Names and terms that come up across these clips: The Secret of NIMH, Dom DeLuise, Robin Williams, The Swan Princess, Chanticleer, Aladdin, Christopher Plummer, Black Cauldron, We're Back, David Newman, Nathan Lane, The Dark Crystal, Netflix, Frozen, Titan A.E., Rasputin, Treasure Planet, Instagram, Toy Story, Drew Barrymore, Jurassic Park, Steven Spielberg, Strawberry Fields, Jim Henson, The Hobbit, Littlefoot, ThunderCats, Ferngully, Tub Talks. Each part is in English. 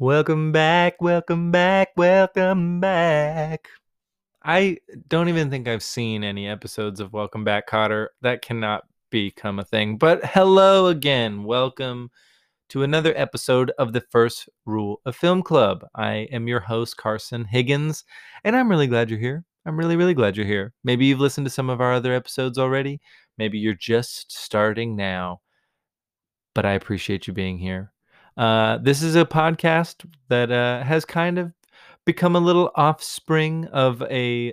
Welcome back, welcome back, welcome back. I don't even think I've seen any episodes of Welcome Back, Cotter. That cannot become a thing. But hello again. Welcome to another episode of The First Rule of Film Club. I am your host, Carson Higgins, and I'm really glad you're here. I'm really, really glad you're here. Maybe you've listened to some of our other episodes already. Maybe you're just starting now. But I appreciate you being here. This is a podcast that has kind of become a little offspring of a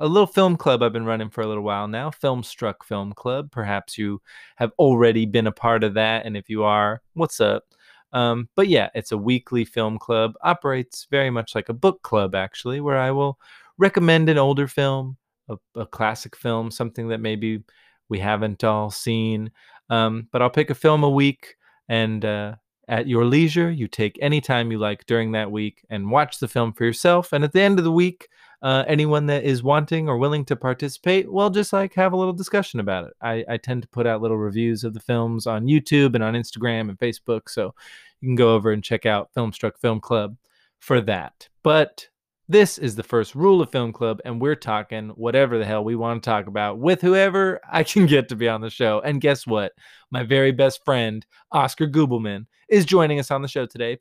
little film club I've been running for a little while now, Filmstruck Film Club. Perhaps you have already been a part of that, and if you are, what's up? But yeah, it's a weekly film club. Operates very much like a book club, actually, where I will recommend an older film, a classic film, something that maybe we haven't all seen. But I'll pick a film a week, and at your leisure, you take any time you like during that week and watch the film for yourself. And at the end of the week, anyone that is wanting or willing to participate, well, just like have a little discussion about it. I tend to put out little reviews of the films on YouTube and on Instagram and Facebook. So you can go over and check out Filmstruck Film Club for that. But this is the first rule of Film Club, and we're talking whatever the hell we want to talk about with whoever I can get to be on the show. And guess what? My very best friend, Oscar Gubelman, is joining us on the show today.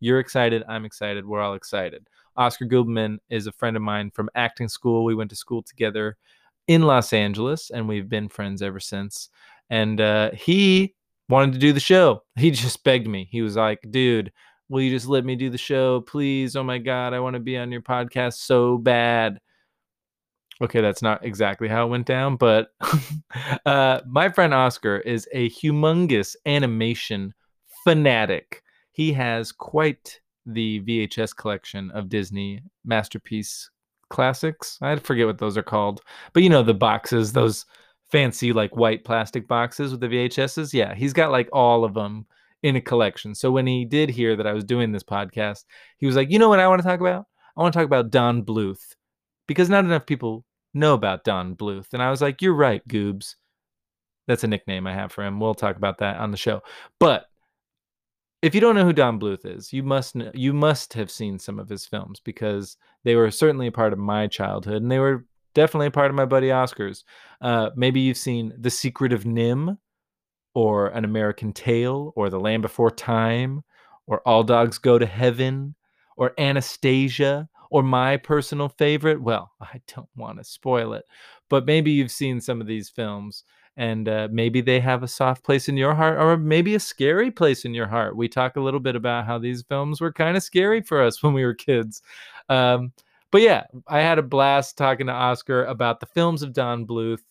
You're excited. I'm excited. We're all excited. Oscar Gubelman is a friend of mine from acting school. We went to school together in Los Angeles, and we've been friends ever since. And he wanted to do the show. He just begged me. He was like, dude, will you just let me do the show, please? Oh, my God, I want to be on your podcast so bad. Okay, that's not exactly how it went down, but my friend Oscar is a humongous animation fanatic. He has quite the VHS collection of Disney masterpiece classics. I forget what those are called, but you know, the boxes, those fancy like white plastic boxes with the VHSs. Yeah, he's got like all of them in a collection. So when he did hear that I was doing this podcast, he was like, you know what I want to talk about? I want to talk about Don Bluth, because not enough people know about Don Bluth. And I was like, you're right, Goobs. That's a nickname I have for him. We'll talk about that on the show. But if you don't know who Don Bluth is, you must have seen some of his films, because they were certainly a part of my childhood, and they were definitely a part of my buddy Oscar's. Maybe you've seen The Secret of NIMH, or An American Tail, or The Land Before Time, or All Dogs Go to Heaven, or Anastasia, or my personal favorite. Well, I don't want to spoil it, but maybe you've seen some of these films, and maybe they have a soft place in your heart, or maybe a scary place in your heart. We talk a little bit about how these films were kind of scary for us when we were kids. But yeah, I had a blast talking to Oscar about the films of Don Bluth,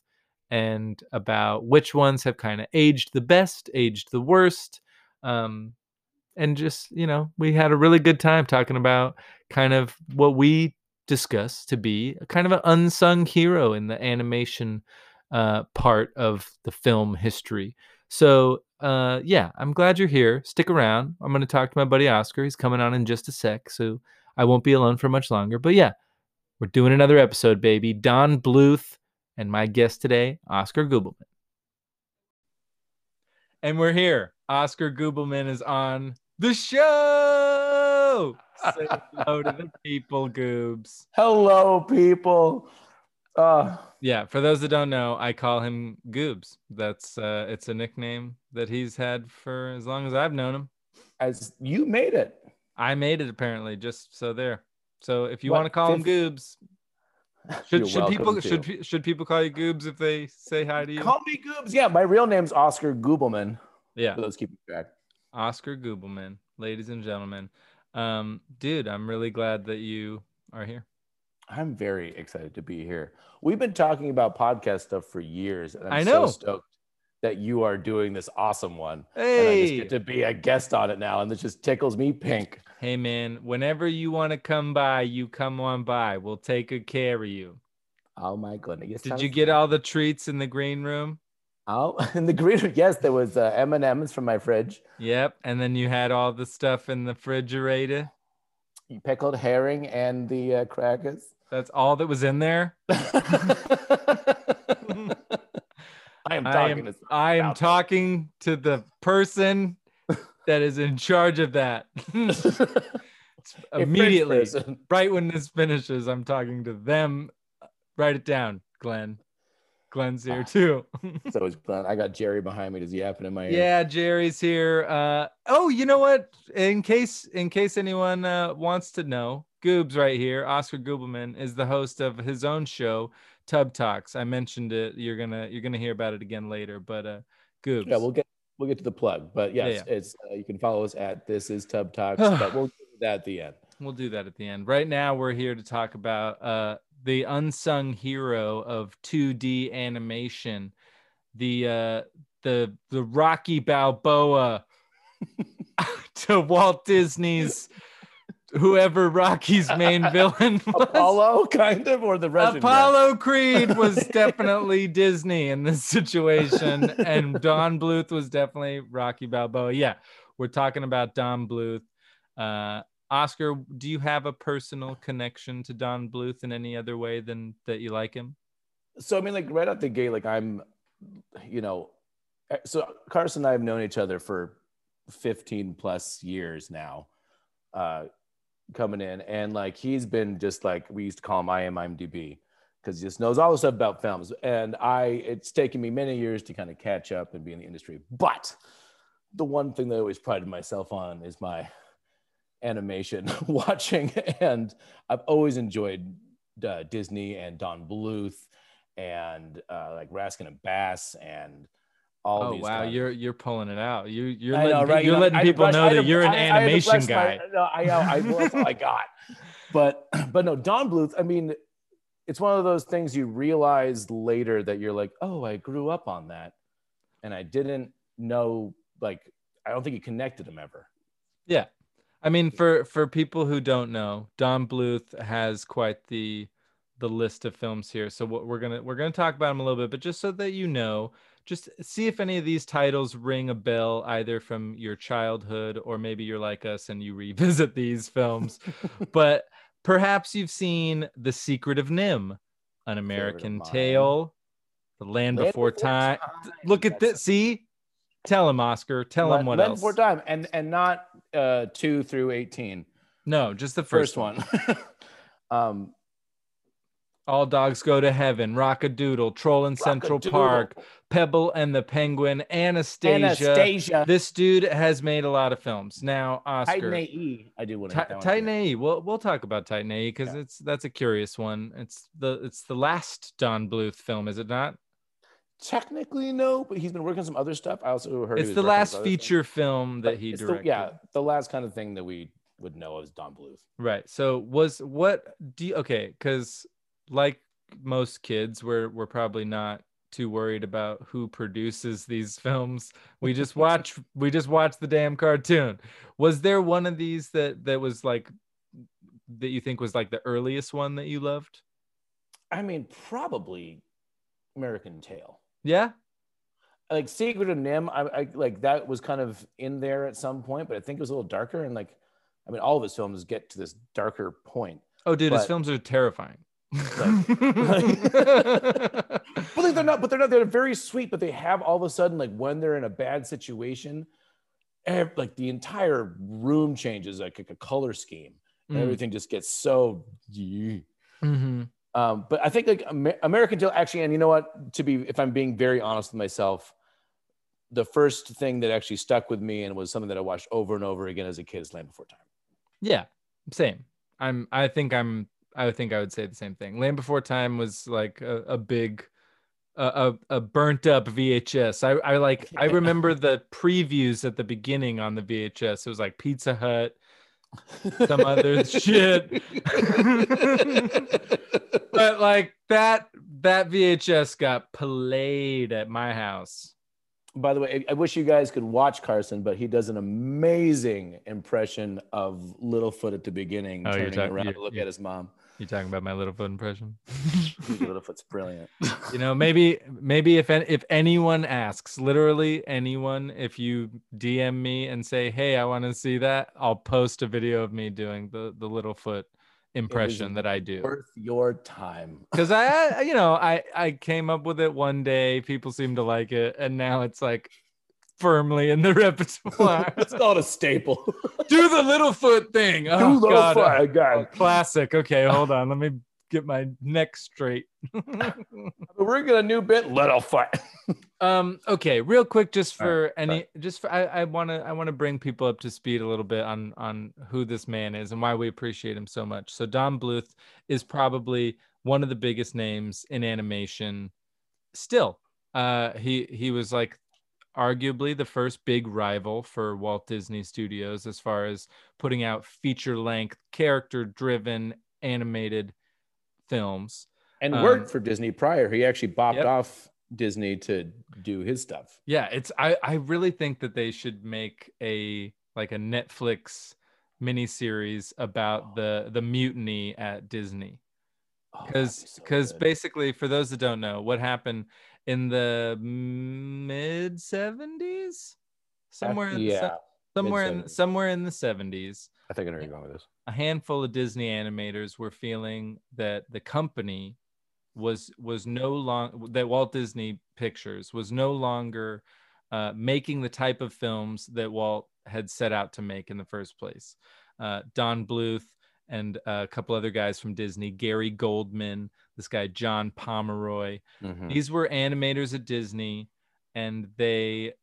and about which ones have kind of aged the best, aged the worst. And just, you know, we had a really good time talking about kind of what we discuss to be kind of an unsung hero in the animation part of the film history. So, yeah, I'm glad you're here. Stick around. I'm going to talk to my buddy Oscar. He's coming on in just a sec, so I won't be alone for much longer. But, yeah, we're doing another episode, baby. Don Bluth. And my guest today, Oscar Gubelman. And we're here. Oscar Gubelman is on the show. Say hello to the people, Goobs. Hello, people. Yeah, for those that don't know, I call him Goobs. That's it's a nickname that he's had for as long as I've known him. As you made it. I made it, apparently, just so there. So if you want to call him Goobs... Should people call you Goobs if they say hi to you? Call me Goobs. Yeah, my real name's Oscar Gubelman. Yeah, for those keeping track. Oscar Gubelman, ladies and gentlemen. Dude, I'm really glad that you are here. I'm very excited to be here. We've been talking about podcast stuff for years, and I know. So stoked that you are doing this awesome one. Hey, and I just get to be a guest on it now, and this just tickles me pink. Hey, man, whenever you want to come by, you come on by. We'll take good care of you. Oh, my goodness. Did you get all the treats in the green room? Oh, in the green room. Yes, there was M&Ms from my fridge. Yep. And then you had all the stuff in the refrigerator. You pickled herring and the crackers. That's all that was in there? I am talking to the person that is in charge of that. Immediately, right when this finishes, I'm talking to them. Write it down, Glenn. Glenn's here too. So is Glenn. I got Jerry behind me. Does he happen in my ear? Yeah, Jerry's here. Oh, you know what? In case anyone wants to know, Goob's right here. Oscar Gubelman is the host of his own show, Tub Talks. I mentioned it. You're gonna hear about it again later. But Goob's. Yeah, we'll get to the plug. But yes, yeah. It's you can follow us at This Is Tub Talks. But we'll do that at the end. We'll do that at the end. Right now, we're here to talk about. The unsung hero of 2D animation, the Rocky Balboa to Walt Disney's whoever Rocky's main villain was. Apollo, kind of, or the Russian Apollo guy. Creed was definitely Disney in this situation, and Don Bluth was definitely Rocky Balboa. Yeah, we're talking about Don Bluth. Oscar, do you have a personal connection to Don Bluth in any other way than that you like him? So, I mean, like right out the gate, like I'm, you know, so Carson and I have known each other for 15 plus years now coming in. And like, he's been just like, we used to call him I Am IMDb because he just knows all the stuff about films. And it's taken me many years to kind of catch up and be in the industry. But the one thing that I always prided myself on is my animation watching, and I've always enjoyed Disney and Don Bluth and like Rankin and Bass and all these. Oh wow, guys. You're pulling it out. You're letting, know, right? You're letting people know that you're an animation guy. That's all I got. But no, Don Bluth. I mean, it's one of those things you realize later that you're like, oh, I grew up on that, and I didn't know. Like, I don't think you connected them ever. Yeah. I mean, for people who don't know, Don Bluth has quite the list of films here. So what we're gonna talk about him a little bit, but just so that you know, just see if any of these titles ring a bell, either from your childhood or maybe you're like us and you revisit these films. But perhaps you've seen The Secret of NIMH, An American Tail, The Land Before Time. Look at this. See. Tell him, Oscar. Tell him what else. Before Time, and not 2 through 18. No, just the first one. All Dogs Go to Heaven, Rock-A-Doodle, Troll in Central Park, Pebble and the Penguin, Anastasia. This dude has made a lot of films. Now, Oscar. Titan A.E. I do want to. Titan A.E. We'll talk about Titan A.E. because that's a curious one. It's the last Don Bluth film, is it not? Technically no, but he's been working on some other stuff. I also heard it's the last feature film that he directed. Yeah, the last kind of thing that we would know is Don Bluth. Right. So because like most kids, we're probably not too worried about who produces these films. We just watch the damn cartoon. Was there one of these that was like that you think was like the earliest one that you loved? I mean, probably American Tail. Yeah, like Secret of NIMH, I like that was kind of in there at some point, but I think it was a little darker. And like, I mean, all of his films get to this darker point. Oh, dude, his films are terrifying. But they're not. They're very sweet, but they have all of a sudden, like when they're in a bad situation, like the entire room changes, like a color scheme, and everything just gets so. Mm-hmm. But I think like American Tail actually, and you know what, if I'm being very honest with myself, the first thing that actually stuck with me and was something that I watched over and over again as a kid is Land Before Time. Yeah, same. I think I would say the same thing. Land Before Time was like a big, burnt up VHS. I remember the previews at the beginning on the VHS. It was like Pizza Hut, some other shit. But like that VHS got played at my house. By the way, I wish you guys could watch Carson, but he does an amazing impression of Littlefoot at the beginning, turning around to look at his mom. You're talking about my Littlefoot impression? Littlefoot's brilliant. You know, maybe if anyone asks, literally anyone, if you DM me and say, "Hey, I want to see that," I'll post a video of me doing the Littlefoot impression that I do. Worth your time. Because I came up with it one day. People seem to like it, and now it's like firmly in the repertoire. It's not a staple. Do the Littlefoot thing. Oh, do God. Oh, classic. Okay, hold on. Let me get my neck straight. We're gonna a new bit, Littlefoot. Okay, real quick, just for I want to bring people up to speed a little bit on who this man is and why we appreciate him so much. So Don Bluth is probably one of the biggest names in animation still. He was like arguably the first big rival for Walt Disney Studios as far as putting out feature-length, character-driven animated films. And worked for Disney prior. He actually bopped off Disney to do his stuff. Yeah, it's I really think that they should make a Netflix miniseries about the mutiny at Disney. Because basically, for those that don't know, what happened in the mid 70s, somewhere in the 70s. I think I know where you're going with this. A handful of Disney animators were feeling that the company was no longer, that Walt Disney Pictures was no longer making the type of films that Walt had set out to make in the first place. Don Bluth and a couple other guys from Disney, Gary Goldman, this guy John Pomeroy. Mm-hmm. These were animators at Disney, and they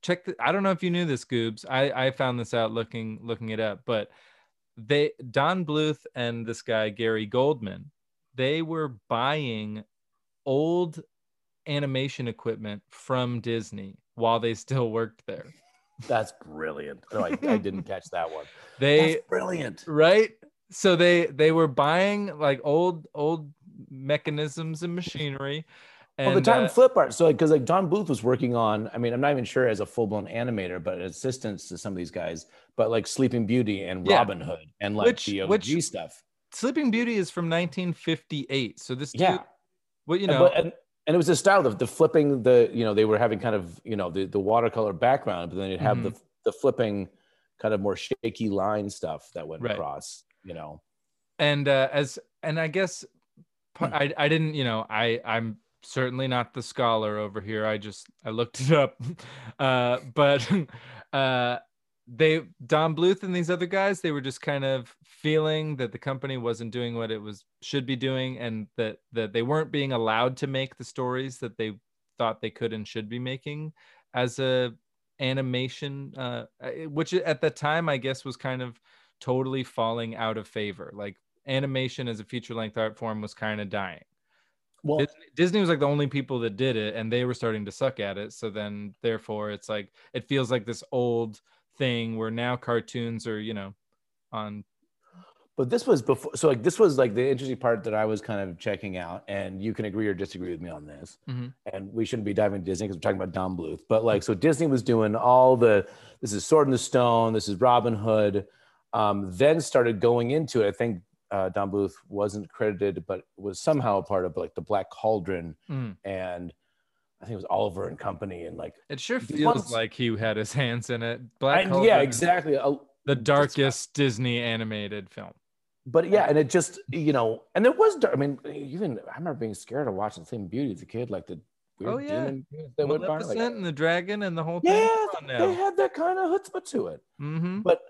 checked. I don't know if you knew this, Goobs. I found this out looking it up, but Don Bluth and this guy Gary Goldman, they were buying old animation equipment from Disney while they still worked there. That's brilliant. No, I didn't catch that one. That's brilliant, right? So they were buying like old mechanisms and machinery. And well, the time flip art. So because like Don Bluth was working on, I mean, I'm not even sure as a full-blown animator, but assistance to some of these guys. But like Sleeping Beauty and Robin Hood and like the OG stuff. Sleeping Beauty is from 1958. So this dude, well, you know. And it was the style of the flipping, they were having kind of, the watercolor background, but then you'd have the flipping kind of more shaky line stuff that went across, And I guess I didn't, I'm certainly not the scholar over here. I looked it up. Don Bluth and these other guys, they were just kind of feeling that the company wasn't doing what it should be doing, and that they weren't being allowed to make the stories that they thought they could and should be making as a animation, which at the time I guess was kind of totally falling out of favor. Like animation as a feature-length art form was kind of dying. Well, Disney was like the only people that did it, and they were starting to suck at it. So then therefore it's like it feels like this old thing where now cartoons are on. But this was before, so like this was like the interesting part that I was kind of checking out, and you can agree or disagree with me on this. Mm-hmm. And we shouldn't be diving into Disney because we're talking about Don Bluth, but like, so Disney was doing all the, this is Sword in the Stone, this is Robin Hood, then started going into it. I think Don Bluth wasn't credited, but was somehow a part of like the Black Cauldron, and I think it was Oliver and Company, and like it sure feels like he had his hands in it. Black Cauldron, yeah, exactly. The darkest Disney animated film. But yeah, and it just, and there was, I mean, even I remember being scared of watching Sleeping Beauty as a kid, like the weird demon that would bark, like, and the dragon and the whole thing. Yeah, they had that kind of chutzpah to it. Mm-hmm. But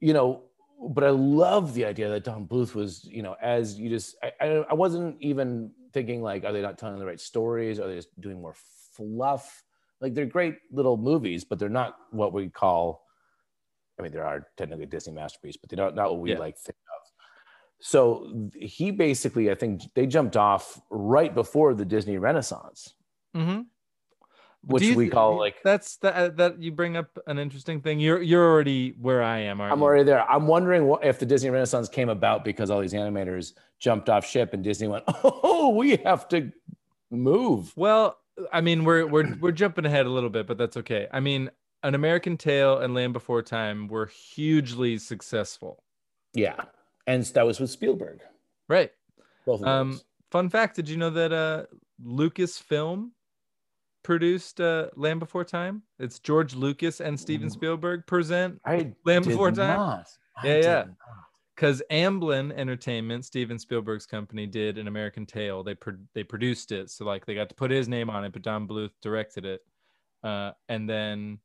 but I love the idea that Don Bluth was, as you just, I wasn't even thinking like, are they not telling the right stories? Are they just doing more fluff? Like they're great little movies, but they're not what we call, I mean, there are technically Disney masterpieces, but they're not what we like think of. So he basically, I think they jumped off right before the Disney Renaissance, which we call like, that's that you bring up an interesting thing. You're already where I am. I'm already there. I'm wondering if the Disney Renaissance came about because all these animators jumped off ship and Disney went, oh, we have to move. Well, I mean, we're jumping ahead a little bit, but that's okay. I mean, An American Tail and Land Before Time were hugely successful. Yeah, and that was with Spielberg. Right. Both of those. Fun fact: did you know that Lucasfilm produced Land Before Time? It's George Lucas and Steven Spielberg present Land Before Time. Yeah. Because Amblin Entertainment, Steven Spielberg's company, did An American Tail. They produced it, so like they got to put his name on it, but Don Bluth directed it. And then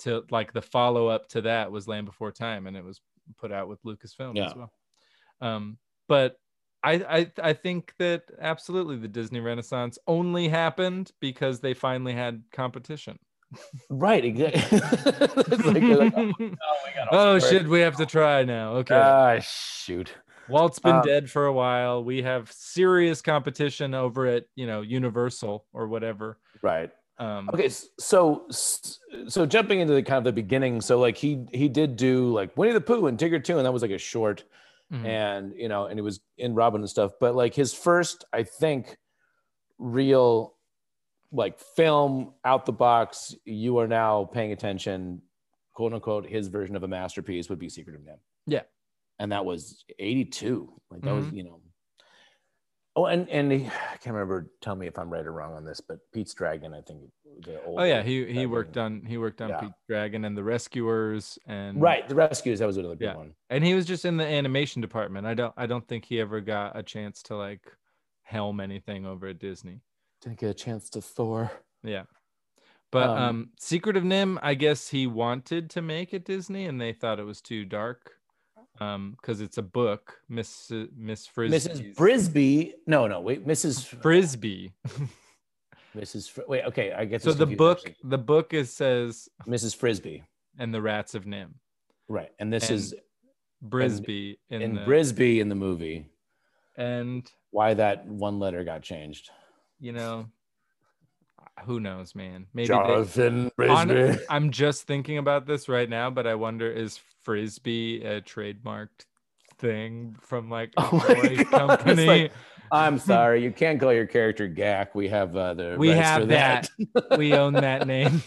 to like the follow-up to that was Land Before Time, and it was put out with Lucasfilm as well. But I think that absolutely the Disney Renaissance only happened because they finally had competition. Right, exactly. Like, oh, no, oh shit, we have to try now. Okay. Shoot. Walt's been dead for a while. We have serious competition over at, you know, Universal or whatever. Right. Okay, so jumping into the kind of the beginning, so like he did do like Winnie the Pooh and Tigger 2, and that was like a short, and you know, and it was in Robin and stuff. But like his first, I think, real like film out the box, you are now paying attention, quote unquote, his version of a masterpiece would be Secret of NIMH. Yeah, and that was 82. Like that was, you know. Oh, and he, I can't remember. Tell me if I'm right or wrong on this, but Pete's Dragon, I think. The old he worked on Pete's Dragon and The Rescuers and The Rescuers. That was another big one. And he was just in the animation department. I don't think he ever got a chance to like helm anything over at Disney. Didn't get a chance to Thor. Yeah, but Secret of NIMH, I guess he wanted to make at Disney, and they thought it was too dark. Because it's a book, Miss Frisbee's. Mrs. Frisbee. No, wait, Mrs. Frisbee. Wait, okay, I get. So the book, actually. The book is says Mrs. Frisbee and the Rats of NIMH. Right, and this and is Brisby in Brisby in the movie, and why that one letter got changed. You know, who knows, man? Maybe Jonathan Frisbee. I'm just thinking about this right now, but I wonder is Frisbee a trademarked thing from like a company? Like, I'm sorry, you can't call your character Gak. We have we have that. We own that name.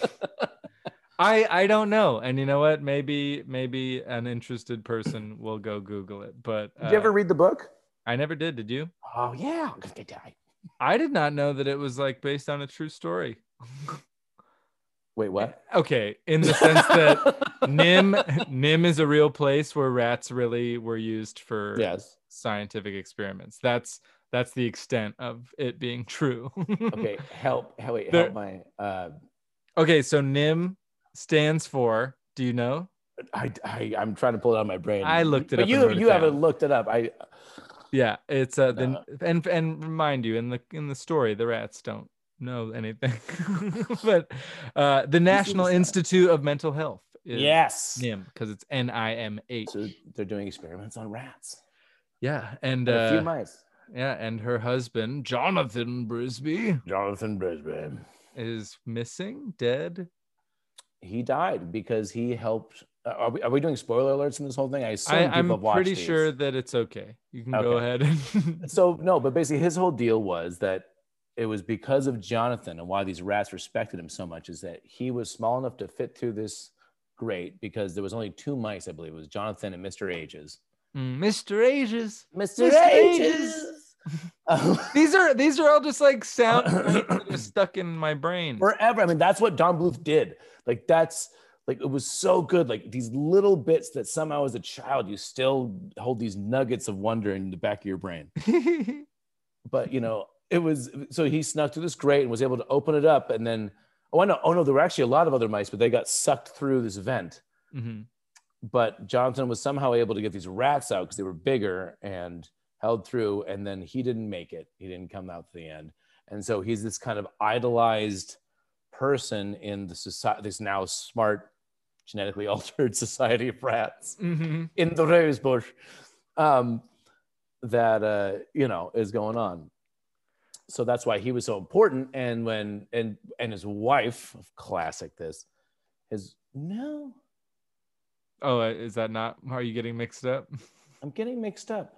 I don't know, and you know what? Maybe an interested person will go Google it. But did you ever read the book? I never did. Did you? Oh yeah, I did not know that it was like based on a true story. Wait, what? Okay, in the sense that NIMH is a real place where rats really were used for scientific experiments. That's the extent of it being true. Okay, help my. Okay, so NIMH stands for. Do you know? I'm trying to pull it out of my brain. I looked it up. You haven't looked it up. Yeah, it's and remind you in the story the rats don't know anything, but the National Institute of Mental Health is NIMH because it's NIMH. So they're doing experiments on rats. Yeah, and a few mice. Yeah, and her husband Jonathan Brisby is missing, dead. He died because he helped. Are we doing spoiler alerts in this whole thing? I assume people have watched these. I'm pretty sure that it's okay. You can go ahead. So no, but basically his whole deal was that it was because of Jonathan and why these rats respected him so much is that he was small enough to fit through this grate because there was only two mice, I believe. It was Jonathan and Mr. Ages. Mr. Ages. These are all just like sound that are stuck in my brain. Forever. I mean, that's what Don Bluth did. Like that's... Like it was so good. Like these little bits that somehow as a child, you still hold these nuggets of wonder in the back of your brain. But you know, it was, so he snuck through this grate and was able to open it up. And then, there were actually a lot of other mice, but they got sucked through this vent. Mm-hmm. But Jonathan was somehow able to get these rats out because they were bigger and held through. And then he didn't make it. He didn't come out to the end. And so he's this kind of idolized person in the society, this now smart, genetically altered society of rats in the rose bush that you know is going on. So that's why he was so important. And when and his wife, classic this, is no. Oh, is that not? Are you getting mixed up? I'm getting mixed up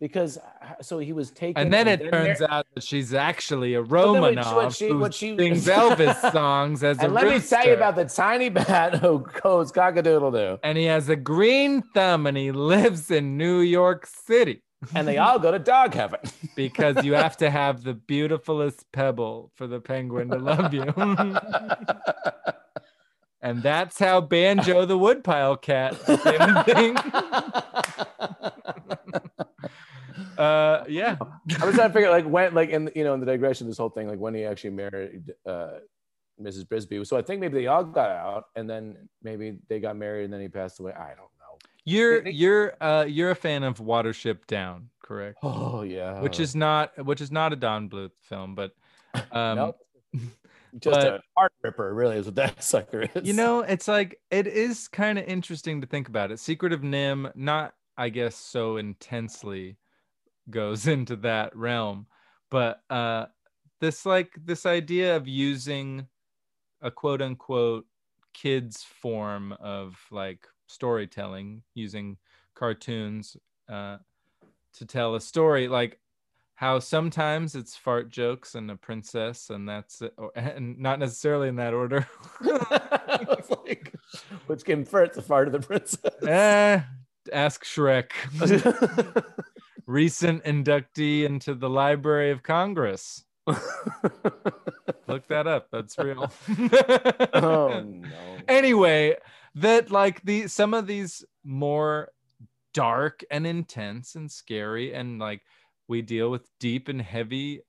because so he was taken. And then it turns out that she's actually a Romanov who sings Elvis songs as a rooster. And let me tell you about the tiny bat who goes cock-a-doodle-doo. And he has a green thumb and he lives in New York City. And they all go to dog heaven. Because you have to have the beautifulest pebble for the penguin to love you. And that's how Banjo the Woodpile Cat became a thing. Yeah, I was trying to figure like when, like in the digression of this whole thing, like when he actually married Mrs. Brisby. So I think maybe they all got out, and then maybe they got married, and then he passed away. I don't know. You're a fan of Watership Down, correct? Oh yeah. Which is not a Don Bluth film, but nope. Just a heart ripper, really, is what that sucker is. You know, it's like, it is kind of interesting to think about it. Secret of NIMH, not, I guess, so intensely goes into that realm, but this idea of using a quote unquote kids form of like storytelling, using cartoons to tell a story, like how sometimes it's fart jokes and a princess, and that's it, and not necessarily in that order. I was like, which came first, the fart of the princess? Ask Shrek. Recent inductee into the Library of Congress. Look that up. That's real. Oh no. Anyway, that like some of these more dark and intense and scary, and like we deal with deep and heavy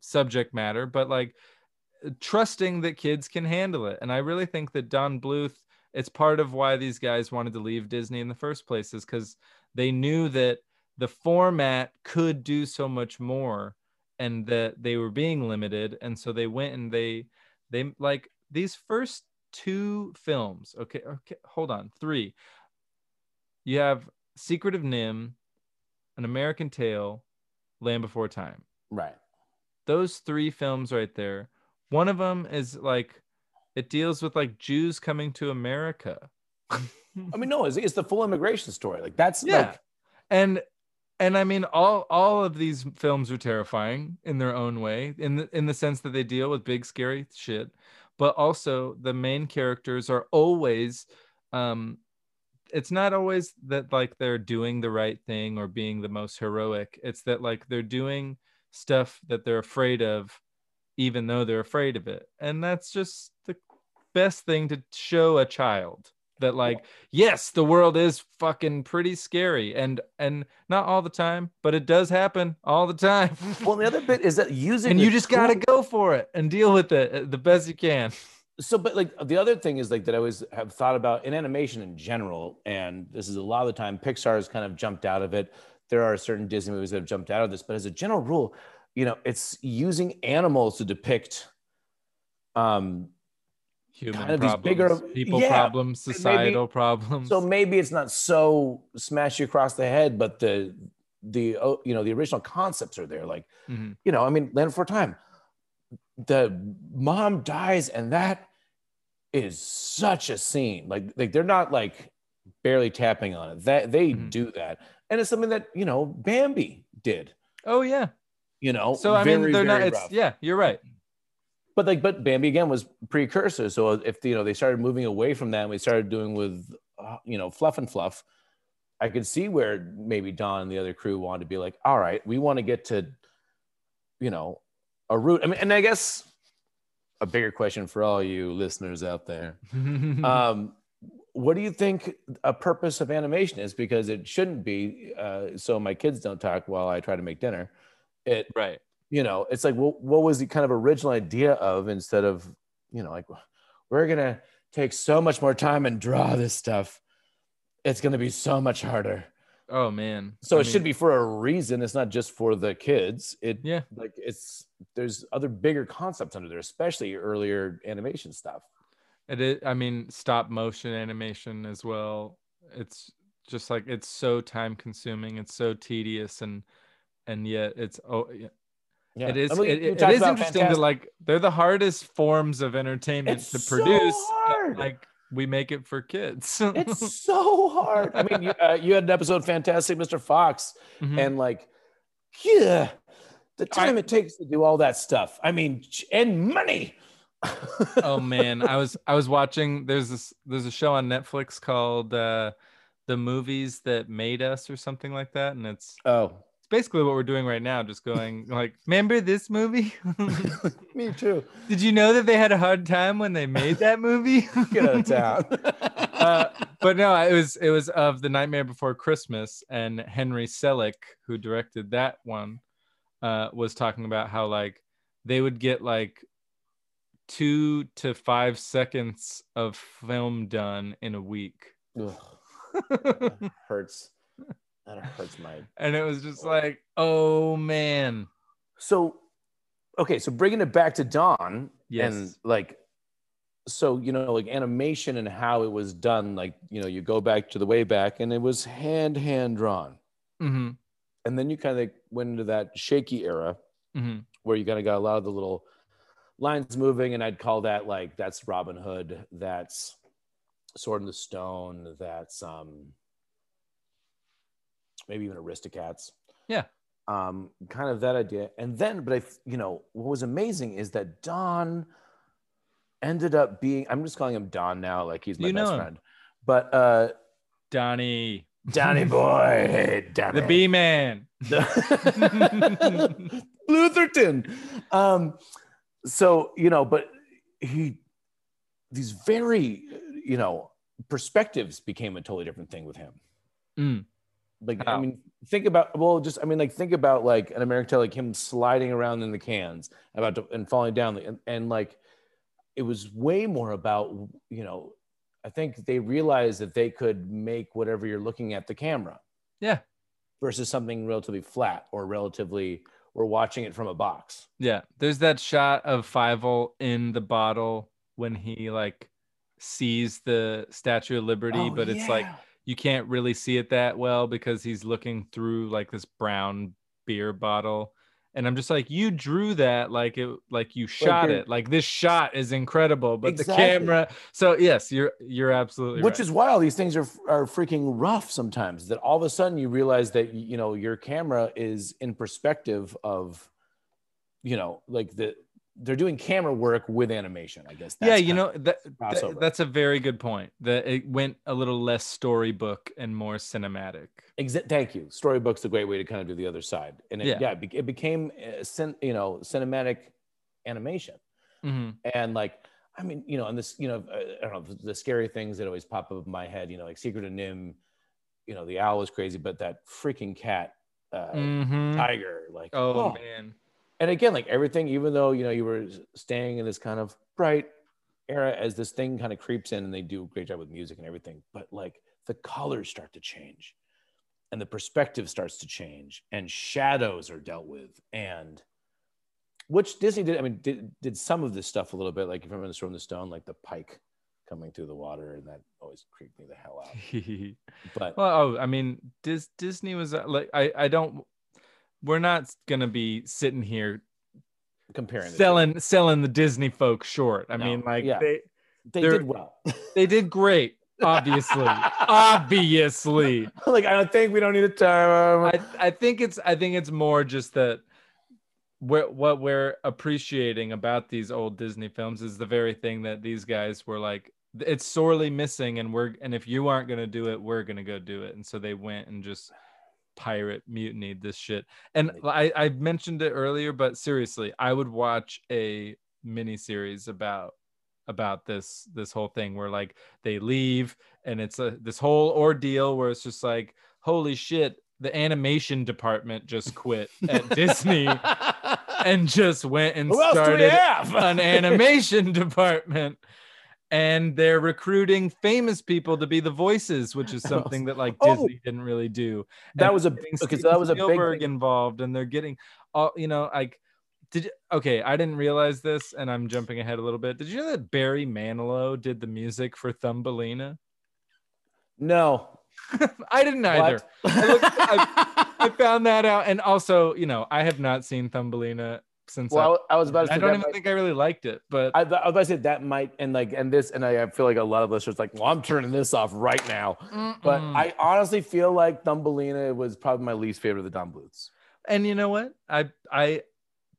subject matter, but like trusting that kids can handle it. And I really think that Don Bluth, it's part of why these guys wanted to leave Disney in the first place, is because they knew that the format could do so much more, and that they were being limited. And so they went and they like these first two films. Okay, hold on. Three. You have Secret of NIMH, An American Tail, Land Before Time. Right. Those three films right there. One of them is like, it deals with like Jews coming to America. I mean, no, it's the full immigration story. Like that's and I mean, all of these films are terrifying in their own way, in the sense that they deal with big scary shit, but also the main characters are always, it's not always that like they're doing the right thing or being the most heroic. It's that like they're doing stuff that they're afraid of, even though they're afraid of it. And that's just the best thing to show a child, that like, yes, the world is fucking pretty scary, and not all the time, but it does happen all the time. Well, the other bit is that using, and you just gotta go for it and deal with it the best you can. So, but like the other thing is like that I always have thought about in animation in general, and this is a lot of the time Pixar has kind of jumped out of it. There are certain Disney movies that have jumped out of this, but as a general rule, you know, it's using animals to depict human kind of problems, these bigger people problems, societal problems. So maybe it's not so smash you across the head, but the original concepts are there. Like, you know, I mean, Land Before Time, the mom dies, and that is such a scene. Like they're not like barely tapping on it. That they do that, and it's something that, you know, Bambi did. Oh yeah. You know, so I mean, they're not, it's, yeah, you're right. But like, but Bambi again was precursor. So if, you know, they started moving away from that, and we started doing with, you know, Fluff and Fluff, I could see where maybe Don and the other crew wanted to be like, all right, we want to get to, you know, a root. I mean, and I guess a bigger question for all you listeners out there, what do you think a purpose of animation is? Because it shouldn't be, so my kids don't talk while I try to make dinner. It, right, you know, it's like, well, what was the kind of original idea of, instead of, you know, like, we're gonna take so much more time and draw this stuff, it's gonna be so much harder. Oh man. So I mean, should be for a reason. It's not just for the kids. It, yeah, like it's, there's other bigger concepts under there, especially earlier animation stuff. It is, I mean, stop motion animation as well, it's just like, it's so time consuming, it's so tedious, and yet it's, oh yeah, it is, I mean, it is interesting that like they're the hardest forms of entertainment it's to produce, so like we make it for kids. It's so hard. I mean, you had an episode, Fantastic Mr. Fox, and like, yeah, the time it takes to do all that stuff, I mean, and money. Oh man, I was watching, there's a show on Netflix called The Movies That Made Us or something like that, and it's, oh, basically what we're doing right now, just going like, remember this movie? Me too. Did you know that they had a hard time when they made that movie? Get out of town. But no, it was of The Nightmare Before Christmas, and Henry Selick, who directed that one, was talking about how like they would get like 2 to 5 seconds of film done in a week. Ugh. That hurts. That hurts my. And it was just like, oh man. So, okay, so bringing it back to Don, yes, and like, so you know, like animation and how it was done, like, you know, you go back to the way back, and it was hand drawn, mm-hmm, and then you kind of went into that shaky era, mm-hmm, where you kind of got a lot of the little lines moving, and I'd call that like, that's Robin Hood, that's Sword in the Stone, that's maybe even Aristocats. Yeah. Kind of that idea. And then, but I, you know, what was amazing is that Don ended up being, I'm just calling him Don now, like he's my best friend. But Donnie. Donnie boy. Hey, Donnie. The B-Man. Lutherton. So, you know, but he, these very, you know, perspectives became a totally different thing with him. Mm. Like, wow. I mean, think about, well, just, I mean, like, think about like An American Tail, like him sliding around in the cans about to, and falling down. And like, it was way more about, you know, I think they realized that they could make whatever you're looking at the camera. Yeah. Versus something relatively flat or relatively, we're watching it from a box. Yeah. There's that shot of Fievel in the bottle when he like sees the Statue of Liberty, oh, but it's, yeah, like, you can't really see it that well because he's looking through like this brown beer bottle. And I'm just like, you drew that like it, like you shot like it. Like this shot is incredible, but exactly, the camera. So yes, you're absolutely right. Which is why all these things are freaking rough sometimes, that all of a sudden you realize that, you know, your camera is in perspective of, you know, like the, they're doing camera work with animation, I guess. That's, yeah, you know, that's a very good point. That it went a little less storybook and more cinematic. Thank you. Storybook's a great way to kind of do the other side. And it, yeah, it became, you know, cinematic animation. Mm-hmm. And like, I mean, you know, and this, you know, I don't know, the scary things that always pop up in my head, you know, like Secret of NIMH, you know, the owl is crazy, but that freaking cat, mm-hmm, tiger, like, oh man. And again, like everything, even though, you know, you were staying in this kind of bright era, as this thing kind of creeps in, and they do a great job with music and everything, but like the colors start to change and the perspective starts to change and shadows are dealt with, and which Disney did. I mean, did some of this stuff a little bit, like if you remember the Sword in the Stone, like the pike coming through the water, and that always creeped me the hell out. But well, oh, I mean, Disney was like, I don't, we're not gonna be sitting here comparing selling the Disney folks short. I mean, like, yeah, they did well. They did great, obviously. Obviously. Like, I don't think we don't need a term. I think it's more just that what we're appreciating about these old Disney films is the very thing that these guys were like, it's sorely missing, and if you aren't gonna do it, we're gonna go do it. And so they went and just pirate mutinied this shit. And I mentioned it earlier, but seriously, I would watch a mini series about this whole thing where like they leave, and it's this whole ordeal where it's just like, holy shit, the animation department just quit at Disney and just went and started an animation department. And they're recruiting famous people to be the voices, which is something that like Disney didn't really do. That was a big Spielberg involved, and they're getting all, you know, like, I didn't realize this, and I'm jumping ahead a little bit. Did you know that Barry Manilow did the music for Thumbelina? No. I didn't either. I found that out. And also, you know, I have not seen Thumbelina since. Well, I was about to say, I don't even think I really liked it, but I was about to say that might, and like, and this, and I feel like a lot of listeners like, well, I'm turning this off right now. Mm-mm. But I honestly feel like Thumbelina was probably my least favorite of the Don Bluths. And you know what? I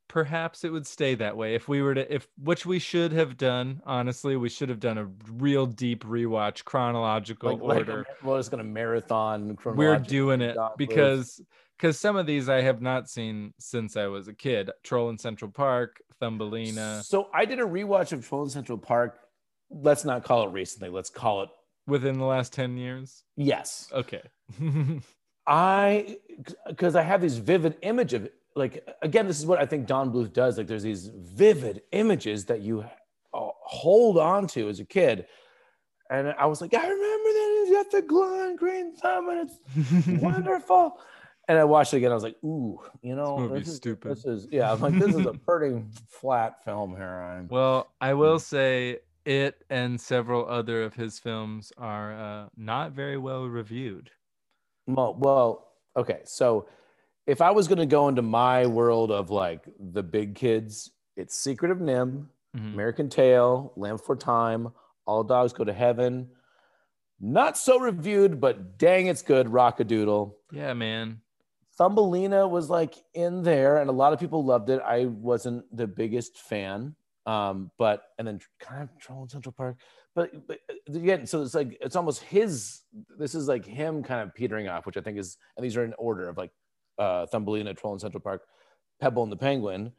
perhaps it would stay that way if we were to, which we should have done. Honestly, we should have done a real deep rewatch, chronological order. We're just gonna marathon. We're doing it because some of these I have not seen since I was a kid. Troll in Central Park, Thumbelina. So I did a rewatch of Troll in Central Park. Let's not call it recently. Let's call it within the last 10 years. Yes. Okay. Because I have these vivid images of, like, again, this is what I think Don Bluth does. Like, there's these vivid images that you hold on to as a kid. And I was like, I remember that. He's got the glowing green thumb and it's wonderful. And I watched it again. I was like, ooh, you know, this is stupid. Yeah, I'm like, this is a pretty flat film here. Well, I will say it and several other of his films are not very well reviewed. Well, okay. So if I was going to go into my world of like the big kids, it's Secret of NIMH, American Tail, Land Before Time, All Dogs Go to Heaven. Not so reviewed, but dang, it's good. Rock-A-Doodle. Yeah, man. Thumbelina was like in there, and a lot of people loved it. I wasn't the biggest fan, but and then kind of Troll in Central Park. But again, so it's like it's almost his. This is like him kind of petering off, which I think is. And these are in order of like Thumbelina, Troll in Central Park, Pebble and the Penguin,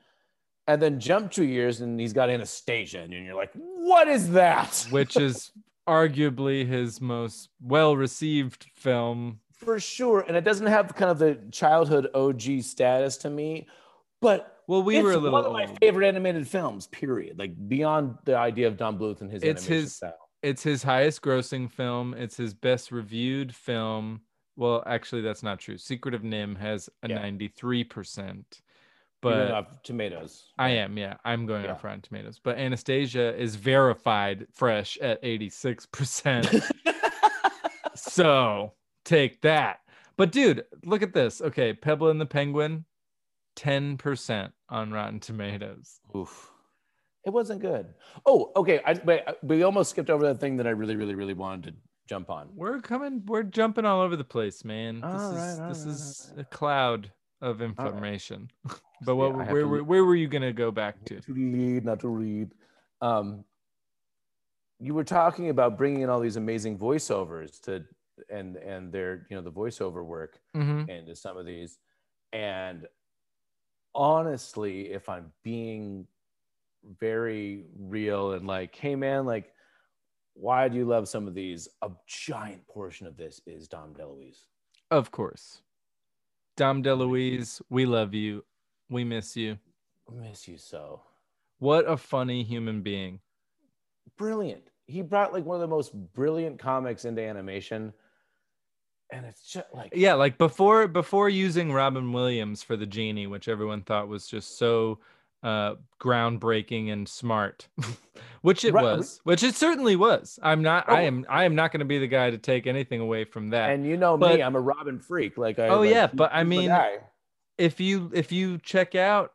and then jump 2 years, and he's got Anastasia, and you're like, what is that? Which is arguably his most well-received film. For sure, and it doesn't have kind of the childhood OG status to me, but well, it's one of my favorite animated films, period. Like beyond the idea of Don Bluth and his animation style. It's his highest grossing film. It's his best reviewed film. Well, actually, that's not true. Secret of NIMH has a 93%. But off Tomatoes. I am, yeah. I'm going off Rotten Tomatoes. But Anastasia is verified fresh at 86%. So take that. But dude, look at this. Okay, Pebble and the Penguin, 10% on Rotten Tomatoes. Oof. It wasn't good. Oh, okay. We almost skipped over that thing that I really, really, really wanted to jump on. We're jumping all over the place, man. This is a cloud of information. Right. But what, yeah, where were you gonna go back to? Not to read. You were talking about bringing in all these amazing voiceovers to, and their, you know, the voiceover work into some of these. And honestly, if I'm being very real and like, hey man, like, why do you love some of these? A giant portion of this is Dom DeLuise. Of course. Dom DeLuise, we love you. We miss you. I miss you so. What a funny human being. Brilliant. He brought like one of the most brilliant comics into animation. And it's just like... Yeah, like before using Robin Williams for the genie, which everyone thought was just so groundbreaking and smart, which it certainly was. I am not going to be the guy to take anything away from that. And you know me, I'm a Robin freak. Like, if you check out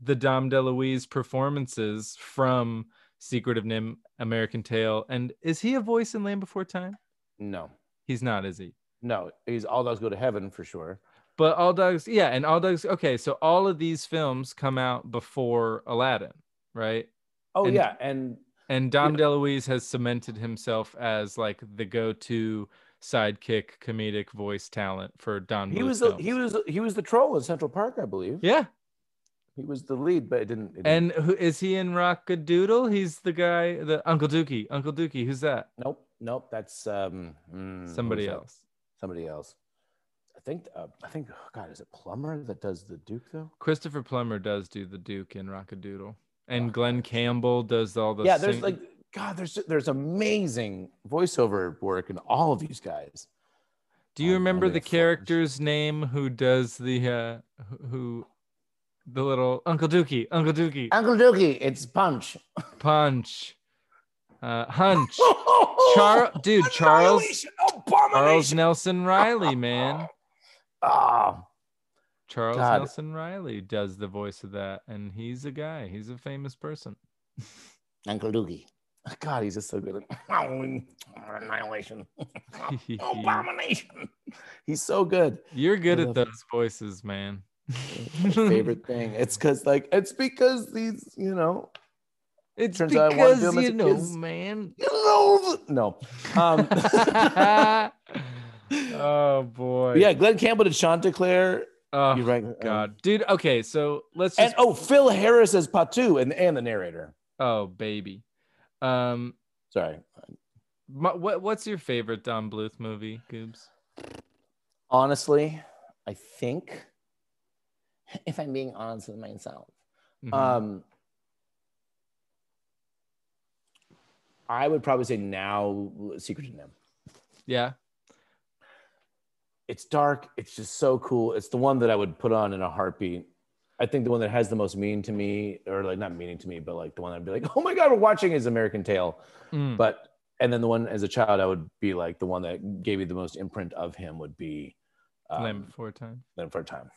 the Dom DeLuise performances from Secret of NIMH, American Tail, and is he a voice in Land Before Time? No, he's not, is he? No, he's All Dogs Go to Heaven for sure. But All Dogs, yeah, and All Dogs, okay, so all of these films come out before Aladdin, right? Oh, and, yeah, and Dom DeLuise has cemented himself as like the go-to sidekick comedic voice talent for Don Bluth. He was the troll in Central Park, I believe. Yeah. He was the lead, but it didn't. And who is he in Rock-A-Doodle? He's the guy, the Uncle Dookie. Uncle Dookie, who's that? Nope, that's somebody else. Somebody else. I think. Oh God, is it Plummer that does the Duke though? Christopher Plummer does do the Duke in Rock-A-Doodle, and Glenn Campbell does all the. Yeah, there's like God, there's amazing voiceover work in all of these guys. Do you remember the character's name who does the little Uncle Dookie? It's Punch. Punch. Hunch. Charles Nelson Riley, man. Nelson Riley does the voice of that, and he's a guy. He's a famous person. Uncle Doogie. God, he's just so good at annihilation. Abomination. He's so good. You're good at those voices, man. My favorite thing. It's because these, you know. It turns out I want to do them as a kid, man. No. Oh boy. Yeah, Glenn Campbell did Chanticleer. Oh, you're right. God, dude. Okay, so let's. Just... And oh, Phil Harris as Patu and the narrator. Oh baby. Sorry. What's your favorite Don Bluth movie, Goobs? Honestly, I think, if I'm being honest with myself, I would probably say now Secret of NIMH. Yeah. It's dark. It's just so cool. It's the one that I would put on in a heartbeat. I think the one that has the most meaning to me, or like not meaning to me, but like the one I'd be like, oh my God, we're watching is American Tail. Mm. But, and then the one as a child, I would be like, the one that gave me the most imprint of him would be Land Before Time. Land Before Time.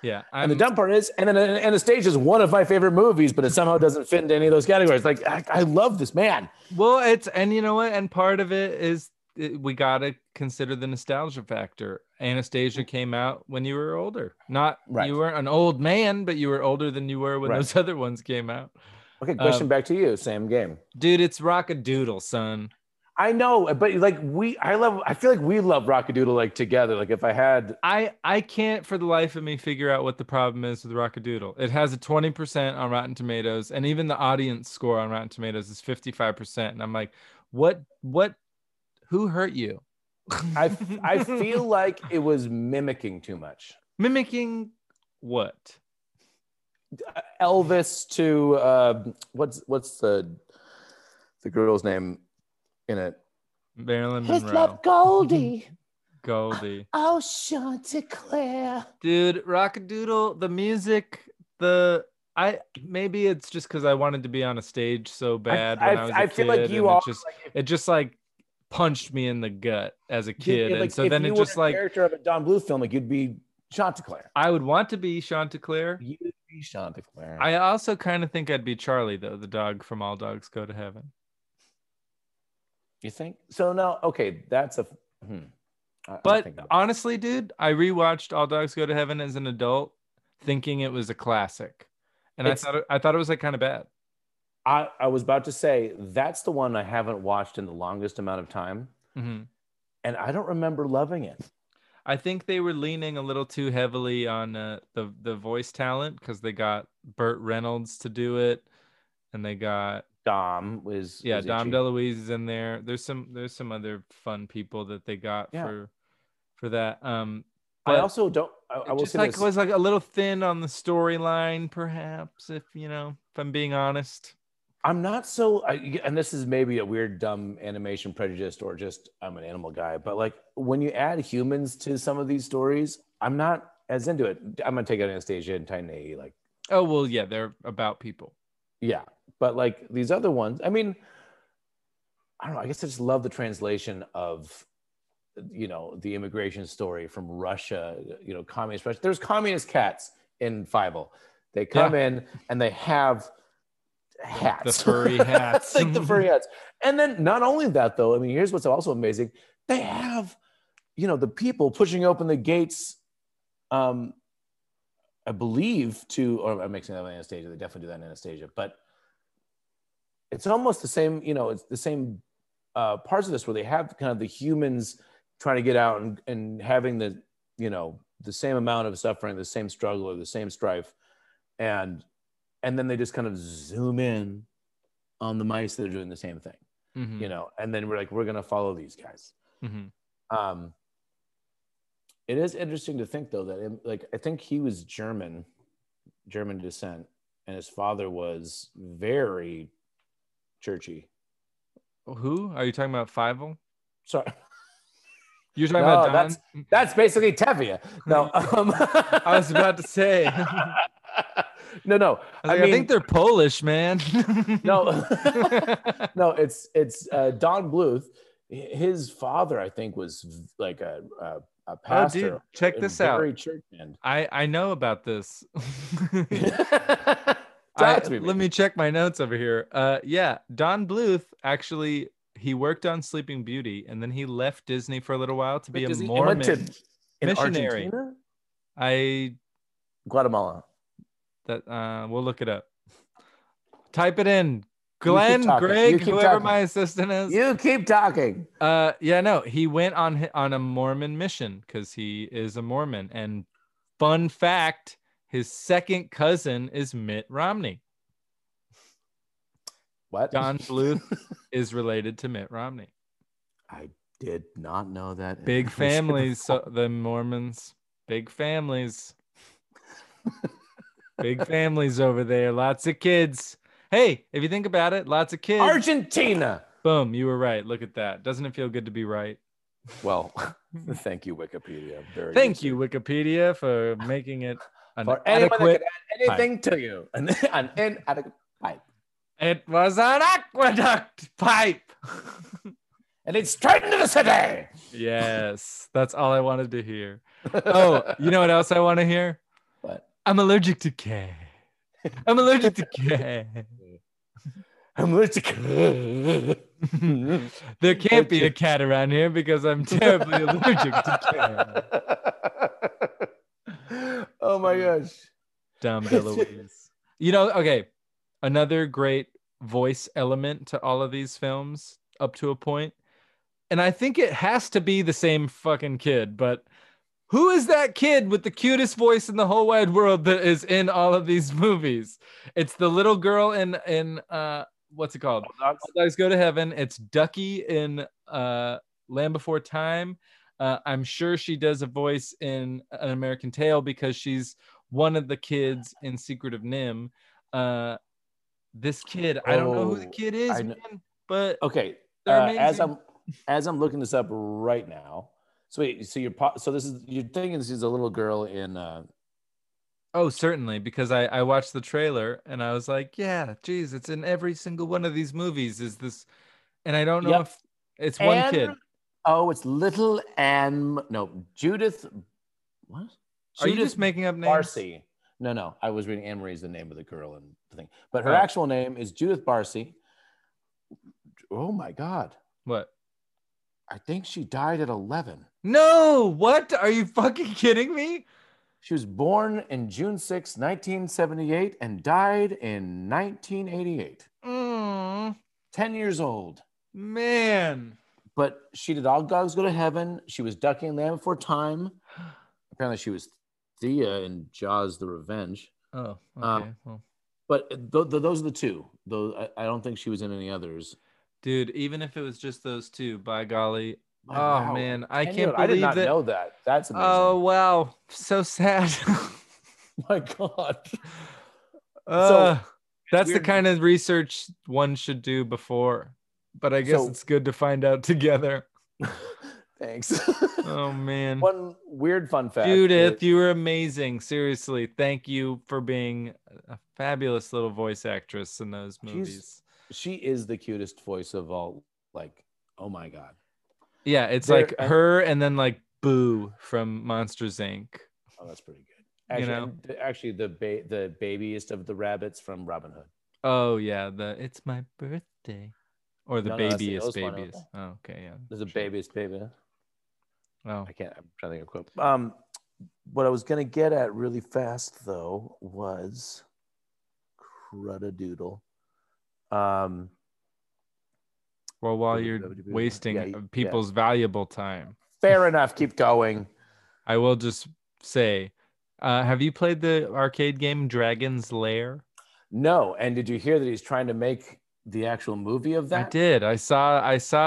Yeah. And the dumb part is, and then Anastasia is one of my favorite movies, but it somehow doesn't fit into any of those categories. Like, I love this man. Well, it's, and you know what? And part of it is we got to consider the nostalgia factor. Anastasia came out when you were older. Not right. You were an old man, but you were older than you were when right. Those other ones came out. Okay, question back to you. Same game. Dude, it's Rock-A-Doodle, son. I know, but like I feel like we love Rock-A-Doodle like together. Like if I had, I can't for the life of me figure out what the problem is with Rock-A-Doodle. It has a 20% on Rotten Tomatoes, and even the audience score on Rotten Tomatoes is 55%. And I'm like, what, who hurt you? I feel like it was mimicking too much. Mimicking what? Elvis to what's the girl's name? In it, Marilyn Monroe. It's not Goldie. Goldie. Oh, Chanticleer. Dude, Rock-A-Doodle, the music, maybe it's just because I wanted to be on a stage so bad when I was a kid. I feel like you all it just punched me in the gut as a kid, and so then it just like character of a Don Bluth film, like you'd be Chanticleer. I would want to be Chanticleer. You'd be Chanticleer. I also kind of think I'd be Charlie though, the dog from All Dogs Go to Heaven. You think? So now, okay, that's a... But honestly, dude, I rewatched All Dogs Go to Heaven as an adult thinking it was a classic. And I thought it was like kind of bad. I was about to say, that's the one I haven't watched in the longest amount of time. Mm-hmm. And I don't remember loving it. I think they were leaning a little too heavily on the voice talent because they got Burt Reynolds to do it. And they got... Dom DeLuise is in there. There's some other fun people that they got for that. But I also don't. I will just say was like a little thin on the storyline, perhaps. If I'm being honest, I'm not so. And this is maybe a weird, dumb animation prejudice, or just I'm an animal guy. But like when you add humans to some of these stories, I'm not as into it. I'm gonna take out Anastasia and Titan A.E. Like, oh well, yeah, they're about people. Yeah. But like these other ones, I mean, I don't know. I guess I just love the translation of, the immigration story from Russia, communist Russia. There's communist cats in Fievel. They come in and they have hats. The furry hats. Like the furry hats. And then not only that, though, I mean, here's what's also amazing. They have, the people pushing open the gates, I believe or I'm mixing that with Anastasia. They definitely do that in Anastasia. But it's almost the same, it's the same parts of this where they have kind of the humans trying to get out and having the, the same amount of suffering, the same struggle or the same strife. And then they just kind of zoom in on the mice that are doing the same thing, mm-hmm. And then we're like, we're going to follow these guys. Mm-hmm. It is interesting to think though, that I think he was German descent, and his father was very churchy. Who are you talking about? Fievel? Sorry, you're talking about Don? That's basically Tevye. No, I was about to say. No. I think they're Polish, man. No. It's Don Bluth. His father, I think, was like a pastor. Oh, dude, check this out. I know about this. Let me check my notes over here. Don Bluth, actually, he worked on Sleeping Beauty, and then he left Disney for a little while to be a Mormon missionary. Argentina? Guatemala. That we'll look it up. Type it in. Glenn, Greg, whoever my assistant is. You keep talking. He went on a Mormon mission because he is a Mormon. And fun fact, his second cousin is Mitt Romney. What? Don Bluth is related to Mitt Romney. I did not know that. Big families, the Mormons. Big families. Big families over there. Lots of kids. Hey, if you think about it, lots of kids. Argentina. Boom, you were right. Look at that. Doesn't it feel good to be right? Well, thank you, Wikipedia. Very thank you, Wikipedia, for making it an for anyone that could add anything pipe. To you. An inadequate pipe. It was an aqueduct pipe. And it's straight into the city. Yes, that's all I wanted to hear. Oh, you know what else I want to hear? What? I'm allergic to K. I'm allergic to K. I'm allergic to K. There can't be a cat around here because I'm terribly allergic to K. Oh my gosh. Don DeLuise. You know, okay. Another great voice element to all of these films up to a point. And I think it has to be the same fucking kid, but who is that kid with the cutest voice in the whole wide world that is in all of these movies? It's the little girl in what's it called? All Dogs Go to Heaven. It's Ducky in Land Before Time. I'm sure she does a voice in An American Tail because she's one of the kids in Secret of NIMH. This kid, I don't know who the kid is, man, but okay. As I'm looking this up right now. So wait, you're thinking this is a little girl in. Oh, certainly, because I watched the trailer and I was like, yeah, geez, it's in every single one of these movies. Is this? And I don't know if it's one kid. Oh, it's little and no Judith. What? Are you just making up names? Barcy. No, I was reading Anne Marie's the name of the girl and the thing, but her actual name is Judith Barcy. Oh my God! What? I think she died at 11. No, what? Are you fucking kidding me? She was born in June 6, 1978 and died in 1988. 10 years old. Man. But she did All Dogs Go to Heaven. She was Ducky in Land Before Time. Apparently she was Thea in Jaws the Revenge. Oh, okay. But those are the two. Though I don't think she was in any others. Dude, even if it was just those two, by golly. Oh, wow. Man, I can't believe I did not know that. That's amazing. Oh, wow. So sad. My God. So, that's the kind of research one should do before. But I guess it's good to find out together. Thanks. Oh, man. One weird fun fact. Judith, you were amazing. Seriously, thank you for being a fabulous little voice actress in those movies. She is the cutest voice of all. Like, oh my God. Yeah, it's her and then like Boo from Monsters, Inc. Oh, that's pretty good. Actually, the babiest of the rabbits from Robin Hood. Oh yeah, it's my birthday. Or the babiest. Oh, okay, yeah. There's a babiest baby. Oh, I'm trying to think of a quote. What I was gonna get at really fast though was Rock-A-Doodle. Well, while you're wasting people's valuable time. Fair enough. Keep going. I will just say, have you played the arcade game Dragon's Lair? No. And did you hear that he's trying to make the actual movie of that? I did. I saw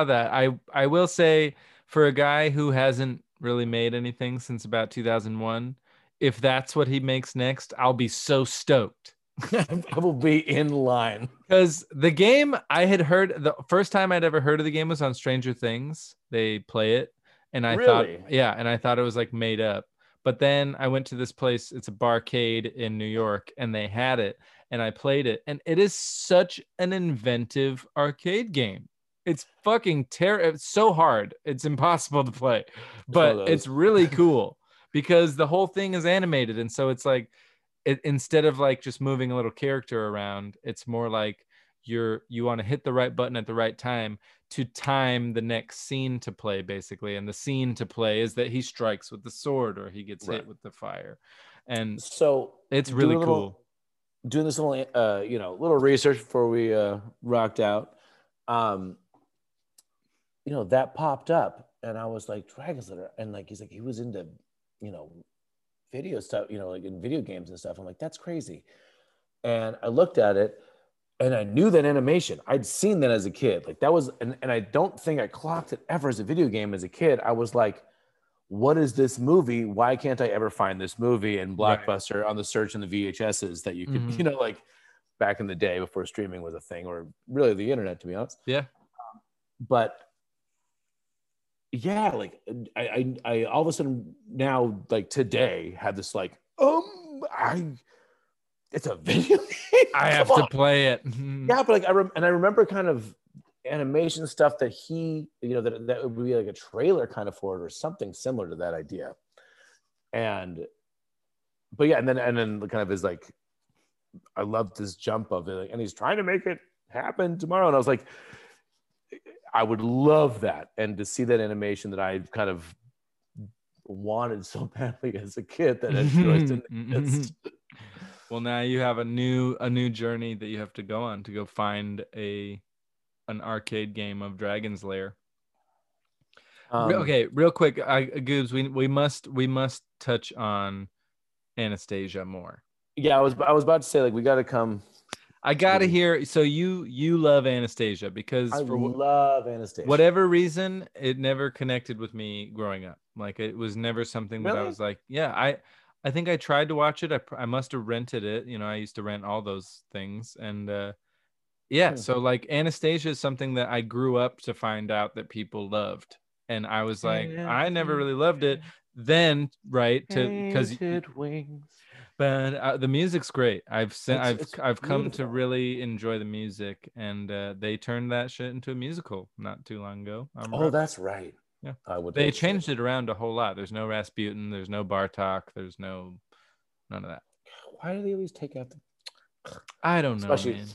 that. I will say, for a guy who hasn't really made anything since about 2001, if that's what he makes next, I'll be so stoked. I will be in line, because the game I had heard, the first time I'd ever heard of the game was on Stranger Things. They play it, and I thought, and I thought it was like made up. But then I went to this place; it's a barcade in New York, and they had it, and I played it, and it is such an inventive arcade game. It's fucking terrible. It's so hard; it's impossible to play, but it's really cool because the whole thing is animated, and so it's like. Instead of like just moving a little character around, it's more like you want to hit the right button at the right time to time the next scene to play, basically. And the scene to play is that he strikes with the sword or he gets hit with the fire. And so it's really cool. Doing this little, little research before we rocked out, that popped up and I was like, Dragon's Lair. And like, he's like, he was into, video stuff, like in video games and stuff. I'm like, that's crazy. And I looked at it and I knew that animation. I'd seen that as a kid. Like that was, and I don't think I clocked it ever as a video game as a kid. I was like, what is this movie? Why can't I ever find this movie? And Blockbuster on the search and the VHSs that you could, like back in the day before streaming was a thing, or really the internet, to be honest. Yeah. But yeah, like I all of a sudden now, like today, had this like, it's a video game. I have to play it. Yeah, but like I remember kind of animation stuff that he, you know, that would be like a trailer kind of for it or something similar to that idea. But yeah, and then kind of his like, I loved this jump of it, like, and he's trying to make it happen tomorrow. And I was like, I would love that. And to see that animation that I kind of wanted so badly as a kid that I just didn't exist. Well, now you have a new journey that you have to go on to go find an arcade game of Dragon's Lair. Okay, real quick, Goobs, we must touch on Anastasia more. Yeah, I was about to say, like, we got to come. I got to hear. So you love Anastasia because I love Anastasia. Whatever reason, it never connected with me growing up. Like, it was never something that I was like, yeah, I think I tried to watch it. I must have rented it. You know, I used to rent all those things. And yeah, so like Anastasia is something that I grew up to find out that people loved. And I was like, I never really loved it then. Right. But the music's great. I've come to really enjoy the music, and they turned that shit into a musical not too long ago. That's right. Yeah, they changed it around a whole lot. There's no Rasputin. There's no Bartok. There's no none of that. Why do they always take out the? I don't know. Especially, man.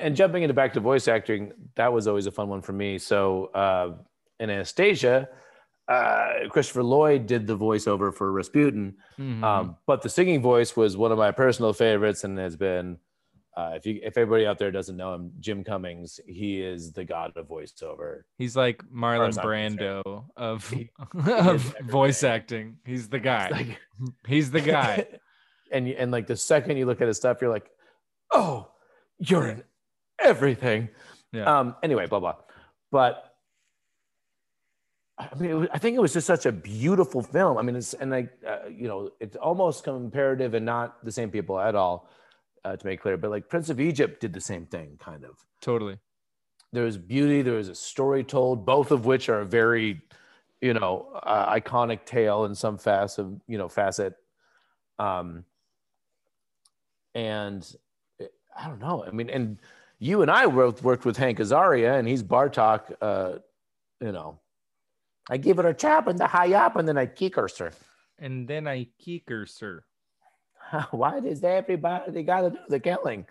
And jumping into back to voice acting, that was always a fun one for me. So in Anastasia, Christopher Lloyd did the voiceover for Rasputin, but the singing voice was one of my personal favorites, and has been. If everybody out there doesn't know him, Jim Cummings, he is the god of voiceover. He's like Marlon Brando of voice acting. He's the guy. Like, he's the guy. And like the second you look at his stuff, you're like, oh, you're in everything. Yeah. Anyway, blah blah. But I mean, I think it was just such a beautiful film. I mean, it's almost comparative and not the same people at all. To make clear, but like Prince of Egypt did the same thing, kind of. Totally. There was beauty, there was a story told, both of which are a very, iconic tale in some facet. And I don't know. I mean, and you and I worked with Hank Azaria, and he's Bartok. I give it a chop and the high up, and then I kick her, sir. And then I kick her, sir. Why does everybody gotta do the killing?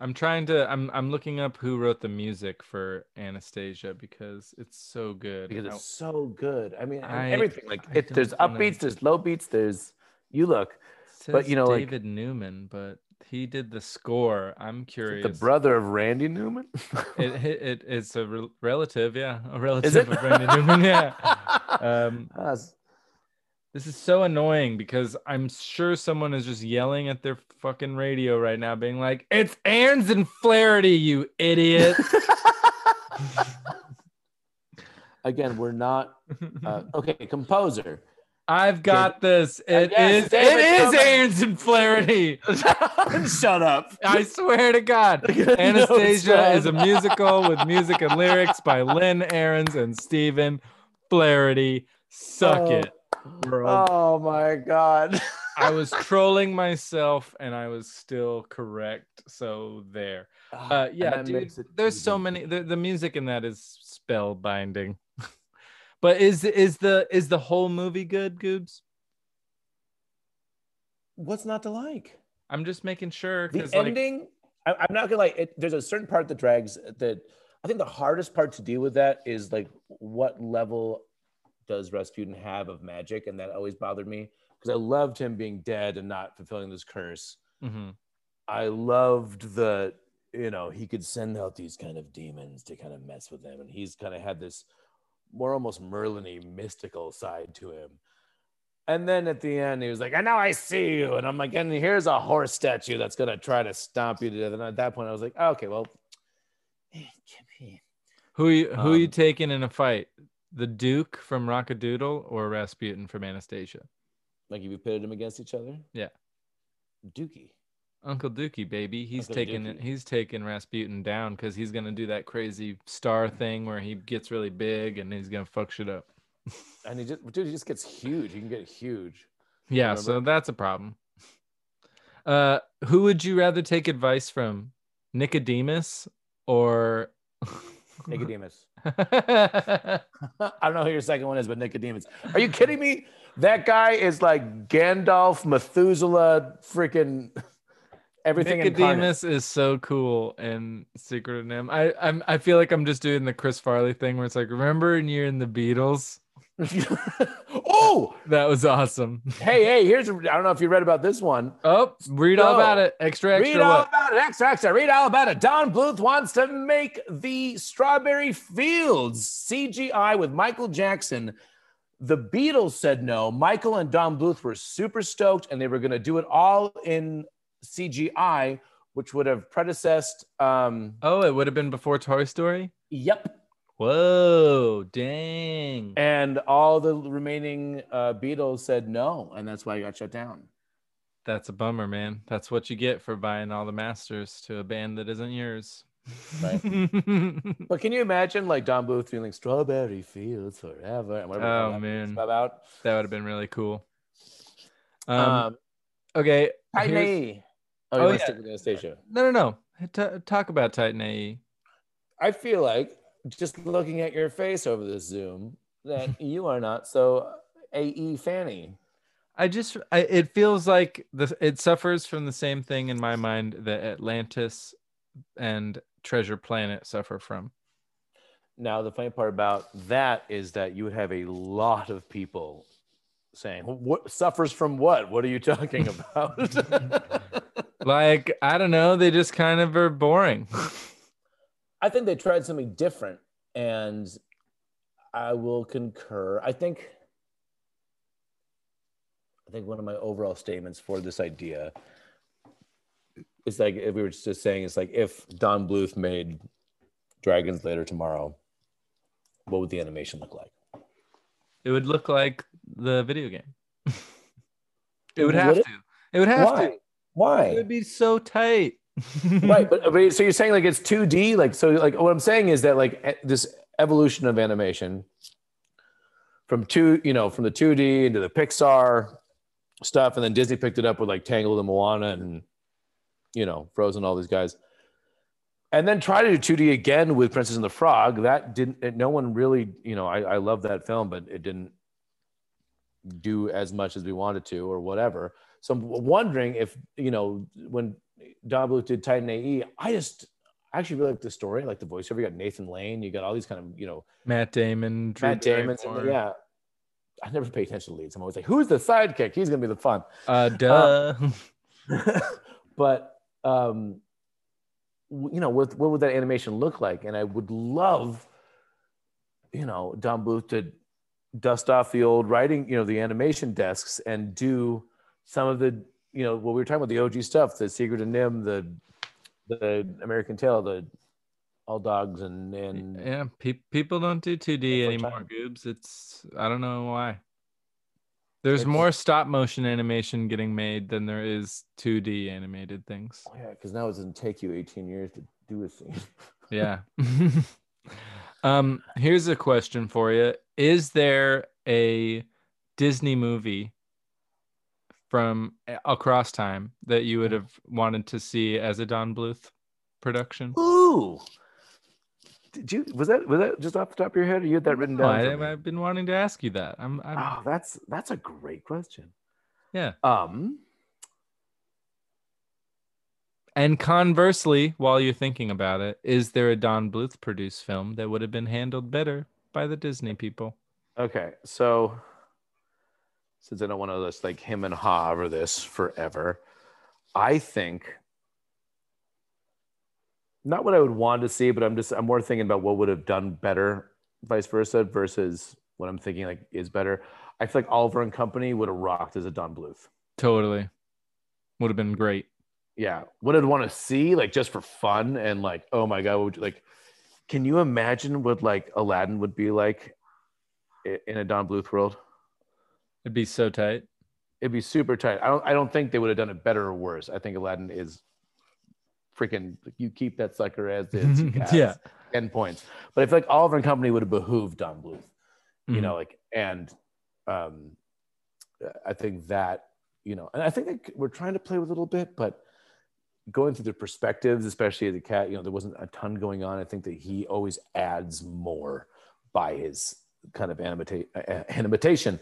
I'm looking up who wrote the music for Anastasia because it's so good. Because it's so good. I mean, everything. Like, there's upbeats, there's low beats, there's David Newman, but he did the score. I'm curious. The brother of Randy Newman. It's a relative, yeah, a relative of Randy Newman, yeah. This is so annoying because I'm sure someone is just yelling at their fucking radio right now, being like, "It's Aarons and Flaherty, you idiot!" Again, we're not okay. Composer, I've got this. It is Aarons and Flaherty. Shut up! I swear to God, Anastasia is a musical with music and lyrics by Lynn Aarons and Stephen Flaherty. Suck it. World. Oh my God. I was trolling myself and I was still correct. So there. Yeah, dude, there's so many. The music in that is spellbinding. But is the whole movie good, Goobs? What's not to like? I'm just making sure. The ending, like, I'm not gonna lie. There's a certain part that drags. That I think the hardest part to deal with that is like what level does Rasputin have of magic, and that always bothered me because I loved him being dead and not fulfilling this curse. I loved the, he could send out these kind of demons to kind of mess with them, and he's kind of had this more almost Merlin-y mystical side to him. And then at the end, he was like, "I know I see you," and I'm like, "And here's a horse statue that's gonna try to stomp you to death." And at that point, I was like, "Oh, okay, well, who are you taking in a fight? The Duke from Rock-A-Doodle or Rasputin from Anastasia?" Like if you pitted them against each other? Yeah. Dookie. Uncle Dookie, baby. He's taking Rasputin down because he's gonna do that crazy star thing where he gets really big and he's gonna fuck shit up. And he just gets huge. He can get huge. Yeah, remember? So that's a problem. Who would you rather take advice from, Nicodemus or Nicodemus? I don't know who your second one is, but Nicodemus. Are you kidding me? That guy is like Gandalf, Methuselah, freaking everything. Nicodemus incarnate is so cool in Secret of NIMH. I feel like I'm just doing the Chris Farley thing where it's like, remember when you're in The Beatles? Oh, that was awesome. Hey, here's, I don't know if you read about this one. Oh, read all about it. Extra. Read all about it. Extra. Read all about it. Don Bluth wants to make the Strawberry Fields CGI with Michael Jackson. The Beatles said no. Michael and Don Bluth were super stoked, and they were going to do it all in CGI, which would have predecessed. It would have been before Toy Story? Yep. Whoa, dang. And all the remaining Beatles said no, and that's why I got shut down. That's a bummer, man. That's what you get for buying all the masters to a band that isn't yours. Right. But can you imagine like Don Bluth feeling Strawberry Fields forever and whatever man. About? That would have been really cool. Okay. Titan A.E. Oh, you want to stick with Anastasia? No. Talk about Titan A.E. I feel like, just looking at your face over this Zoom, that you are not so A.E. Fanny. It feels like it suffers from the same thing in my mind that Atlantis and Treasure Planet suffer from. Now, the funny part about that is that you would have a lot of people saying, what suffers from what? What are you talking about? Like, I don't know. They just kind of are boring. I think they tried something different, and I will concur. I think one of my overall statements for this idea is like, if we were just saying, it's like, if Don Bluth made Dragon's Lair tomorrow, what would the animation look like? It would look like the video game. It would have to. Why? It would be so tight. Right, but so you're saying like it's 2D, like, so like what I'm saying is that like this evolution of animation from the 2D into the Pixar stuff, and then Disney picked it up with like Tangled and Moana and Frozen, all these guys, and then try to do 2D again with Princess and the Frog. That didn't. No one really, I love that film, but it didn't do as much as we wanted to, or whatever. So I'm wondering if when Don Bluth did Titan A.E., I actually really like the story, like the voiceover. You got Nathan Lane, you got all these kind of, Matt Damon, Drew Barrymore. Yeah. I never pay attention to leads. I'm always like, who's the sidekick? He's gonna be the fun. What would that animation look like? And I would love, Don Bluth to dust off the old writing, the animation desks, and do some of the, what we were talking about, the OG stuff, the Secret of NIMH, the American Tail, the All Dogs, and yeah, people don't do 2D anymore, Goobs. I don't know why. There's more stop motion animation getting made than there is 2D animated things. Oh, yeah, because now it doesn't take you 18 years to do a scene. Yeah. Here's a question for you: is there a Disney movie from across time that you would have wanted to see as a Don Bluth production? Ooh, was that just off the top of your head, or you had that written down? I've been wanting to ask you that. That's a great question. Yeah. And conversely, while you're thinking about it, is there a Don Bluth produced film that would have been handled better by the Disney people? Okay, so, since I don't want to list like him and Ha over this forever, I think not what I would want to see, but I'm more thinking about what would have done better, vice versa, versus what I'm thinking like is better. I feel like Oliver and Company would have rocked as a Don Bluth. Totally, would have been great. Yeah, what I'd want to see, like just for fun, and like, oh my god, can you imagine what like Aladdin would be like in a Don Bluth world? It'd be so tight. It'd be super tight. I don't think they would have done it better or worse. I think Aladdin is freaking, you keep that sucker as is. Yeah. 10 points. But I feel like Oliver and Company would have behooved Don Bluth. Mm-hmm. You know, like, and I think that, you know, and I think that we're trying to play with a little bit, but going through the perspectives, especially the cat, you know, there wasn't a ton going on. I think that he always adds more by his kind of animation.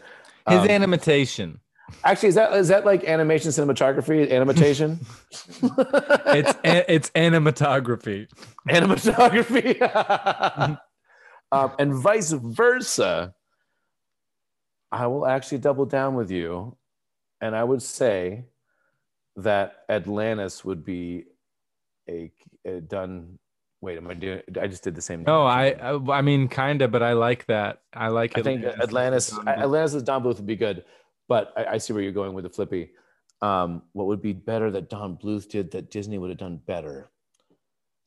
His animation. Actually, is that like animation cinematography? Animation? it's animatography. Animatography. And vice versa. I will actually double down with you, and I would say that Atlantis would be a done. Wait, am I doing? I just did the same. No, I mean kinda, but I like that. I like. I think Atlantis as Don Bluth would be good, but I see where you're going with the flippy. What would be better that Don Bluth did that Disney would have done better?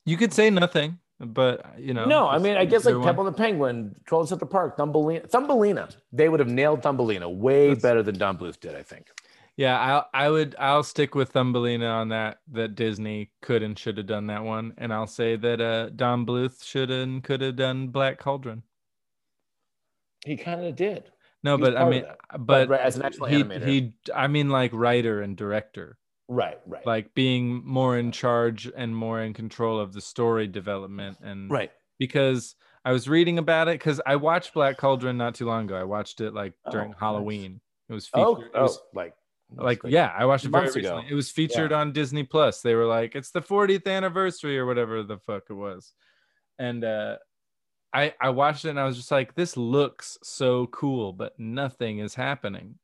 You could say nothing, but you know. No, I mean, I guess like Pebble and the Penguin, Troll in Central Park, Thumbelina. They would have nailed Thumbelina way better than Don Bluth did, I think. Yeah, I'll stick with Thumbelina on that Disney could and should have done that one, and I'll say that Don Bluth should and could have done Black Cauldron. He kind of did. No, but I mean, but as an actual animator, like writer and director. Right. Like being more in charge and more in control of the story development, and right, because I was reading about it because I watched Black Cauldron not too long ago. I watched it like during Halloween. It was featured. I watched it very recently. It was featured on Disney Plus. They were like, it's the 40th anniversary or whatever the fuck it was. And I watched it and I was just like, this looks so cool, but nothing is happening.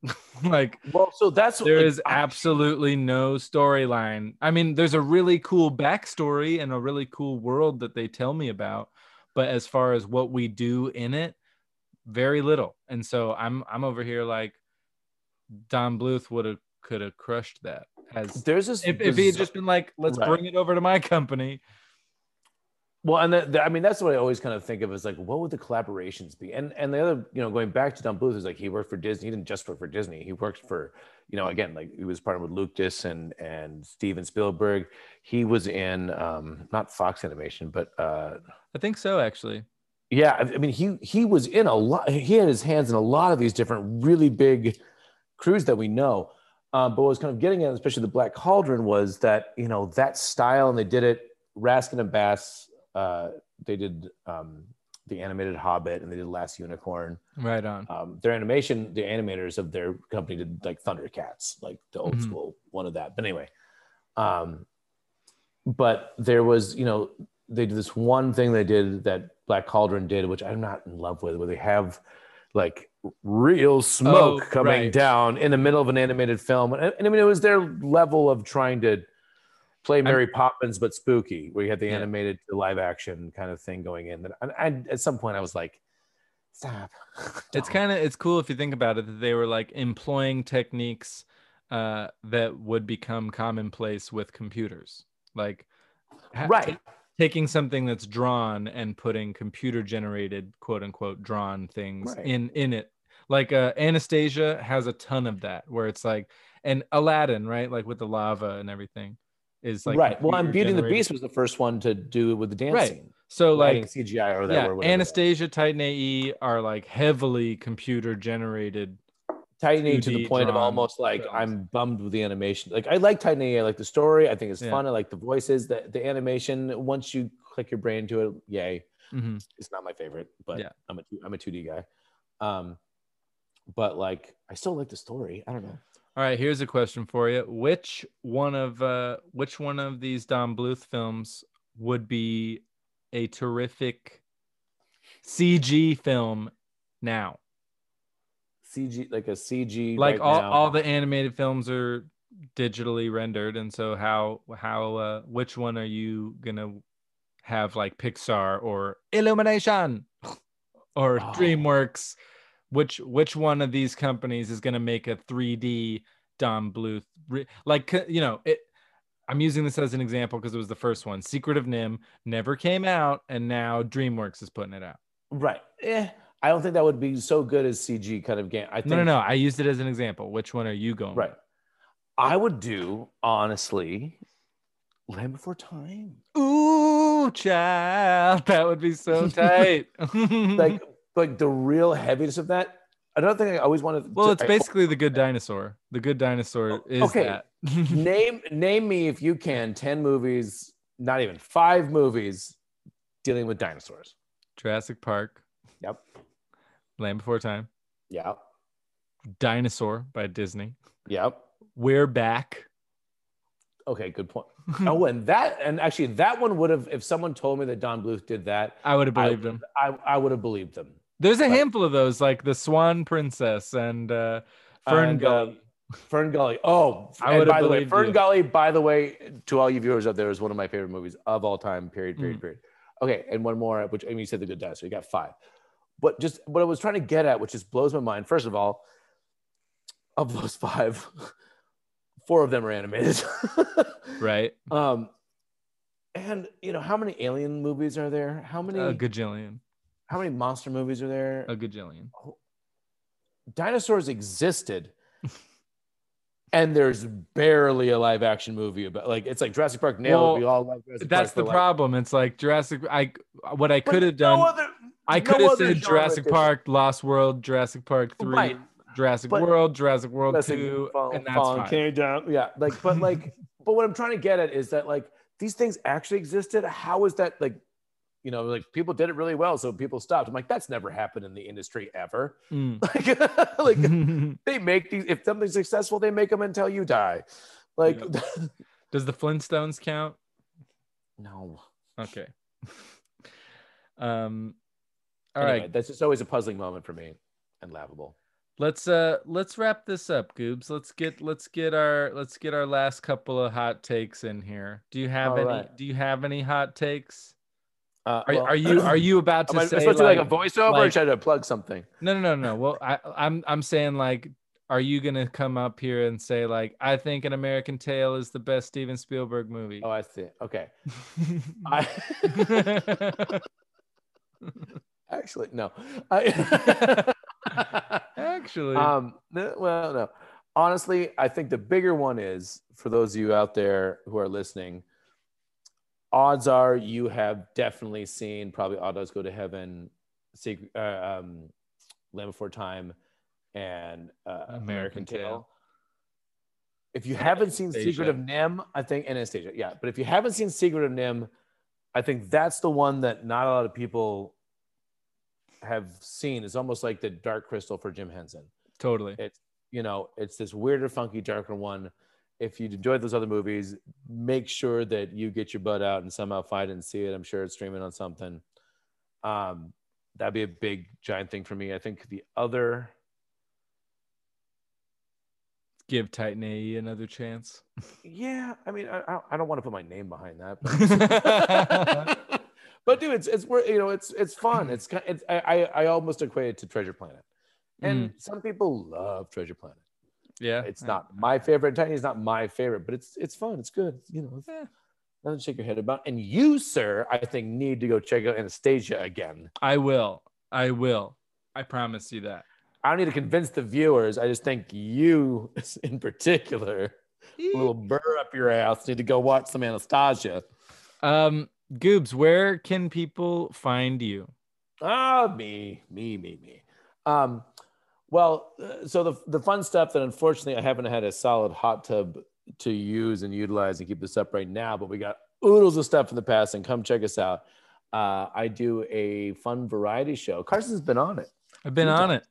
Like, well, so that's there is absolutely no storyline. I mean, there's a really cool backstory and a really cool world that they tell me about, but as far as what we do in it, very little. And so I'm over here like, Don Bluth could have crushed that. If he had just been like, let's bring it over to my company. Well, and I mean, that's what I always kind of think of as like, what would the collaborations be? And the other, you know, going back to Don Bluth is like, he worked for Disney. He didn't just work for Disney. He worked for, you know, again, like he was partnered with Lucas and Steven Spielberg. He was in not Fox Animation, but I think so, actually. Yeah, I mean, he was in a lot. He had his hands in a lot of these different really big crews that we know, but what I was kind of getting at, especially the Black Cauldron, was that, you know, that style, and they did it, Rankin and Bass, they did the animated Hobbit, and they did Last Unicorn. Right on. Their animation, the animators of their company did like Thundercats, like the old school one of that. But anyway, but there was, you know, they did this one thing they did that Black Cauldron did, which I'm not in love with, where they have like real smoke coming down in the middle of an animated film, and I mean, it was their level of trying to play Mary Poppins but spooky, where you had the animated to live action kind of thing going in. And at some point I was like, stop. It's cool if you think about it that they were like employing techniques that would become commonplace with computers, like taking something that's drawn and putting computer generated quote unquote drawn things in it. Like Anastasia has a ton of that, where it's like, and Aladdin, right? Like with the lava and everything is like. Right. Well, and Beauty and the Beast was the first one to do it with the dancing. Right. So like CGI or that. Yeah, Anastasia, Titan A.E. are like heavily computer generated. Titan A.E. to the point of almost like films. I'm bummed with the animation. Like I like Titan A.E. I like the story. I think it's fun. I like the voices, the animation. Once you click your brain to it, yay. Mm-hmm. It's not my favorite, but I'm a 2D guy. But like, I still like the story. I don't know. All right, here's a question for you. Which one of these Don Bluth films would be a terrific CG film now? All the animated films are digitally rendered, and so how which one are you gonna have, like Pixar or Illumination or DreamWorks? Which one of these companies is gonna make a 3D Don Bluth? I'm using this as an example because it was the first one. Secret of NIMH never came out, and now DreamWorks is putting it out. Right. I don't think that would be so good as CG kind of game. I think no. I used it as an example. Which one are you going? Right. With? I would do, honestly, Land Before Time. Ooh, child, that would be so tight. like the real heaviness of that. Another thing I always wanted. Well, it's basically The Good Dinosaur. The Good Dinosaur is okay. That. Name me, if you can, 10 movies, not even 5 movies dealing with dinosaurs. Jurassic Park. Yep. Land Before Time. Yep. Dinosaur by Disney. Yep. We're Back. Okay, good point. Oh, and actually that one would have, if someone told me that Don Bluth did that, I would have believed them. I would have believed them. There's a handful of those, like The Swan Princess and Ferngully. Ferngully. Oh, and by the way, Ferngully, by the way, to all you viewers out there, is one of my favorite movies of all time, period. Okay, and one more, which, I mean, you said The Good Dinosaur, you got 5. But just what I was trying to get at, which just blows my mind, first of those 5, 4 of them are animated. Right. And, you know, how many alien movies are there? How many? A gajillion. How many monster movies are there? A gajillion. Dinosaurs existed. And there's barely a live action movie about, like, it's like Jurassic Park now. Well, we all like Jurassic Park. That's the problem. It's like Jurassic. I could have said Jurassic Park, Lost World, Jurassic Park 3, right. Jurassic World 2, and that's fine. Yeah, like, but like, but what I'm trying to get at is that, like, these things actually existed. How is that, like, you know, like, people did it really well, so people stopped. I'm like, that's never happened in the industry ever. Like, like, they make these, if something's successful, they make them until you die. Like, yep. Does the Flintstones count? No. Okay. All right. That's just always a puzzling moment for me, and laughable. Let's wrap this up, Goobs. Let's get our last couple of hot takes in here. Do you have any hot takes? Are you about to say, supposed to like a voiceover, like, or should I plug something? No. Well, I'm saying, like, are you gonna come up here and say, like, I think An American Tail is the best Steven Spielberg movie? Oh, I see. Okay. Actually, no. Actually, well, no. Honestly, I think the bigger one is, for those of you out there who are listening, odds are you have definitely seen probably All Dogs Go to Heaven, Land Before Time, and American Tail. If you haven't seen Secret of NIMH, I think Anastasia. Yeah, but if you haven't seen Secret of NIMH, I think that's the one that not a lot of people have seen. It's almost like the Dark Crystal for Jim Henson. Totally. It's, you know, it's this weirder, funky, darker one. If you enjoyed those other movies, make sure that you get your butt out and somehow find it and see it. I'm sure it's streaming on something. That'd be a big, giant thing for me. I think the other... Give Titan A.E. another chance. Yeah, I mean, I don't want to put my name behind that. But, but dude, it's fun. I almost equate it to Treasure Planet, and some people love Treasure Planet. Yeah, it's not my favorite. Tiny is not my favorite, but it's fun. It's good. You know, nothing to shake your head about. And you, sir, I think need to go check out Anastasia again. I will. I promise you that. I don't need to convince the viewers. I just think you, in particular, a little burr up your ass, need to go watch some Anastasia. Goobs, where can people find you? Me. Well, so the fun stuff that, unfortunately, I haven't had a solid hot tub to use and utilize and keep this up right now, but we got oodles of stuff in the past, and come check us out. I do a fun variety show. Carson's been on it. I've been on it.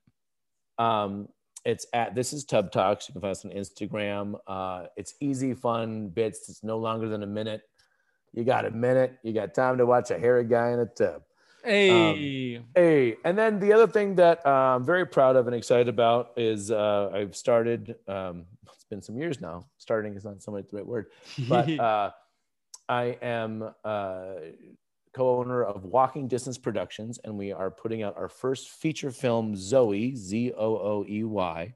It's at This Is Tub Talks. You can find us on Instagram. It's easy, fun bits. It's no longer than a minute. You got a minute. You got time to watch a hairy guy in a tub. Hey. And then the other thing that I'm very proud of and excited about is I've started, it's been some years now. Starting is not so much the right word, but I am co-owner of Walking Distance Productions, and we are putting out our first feature film, Zoe, Zooey.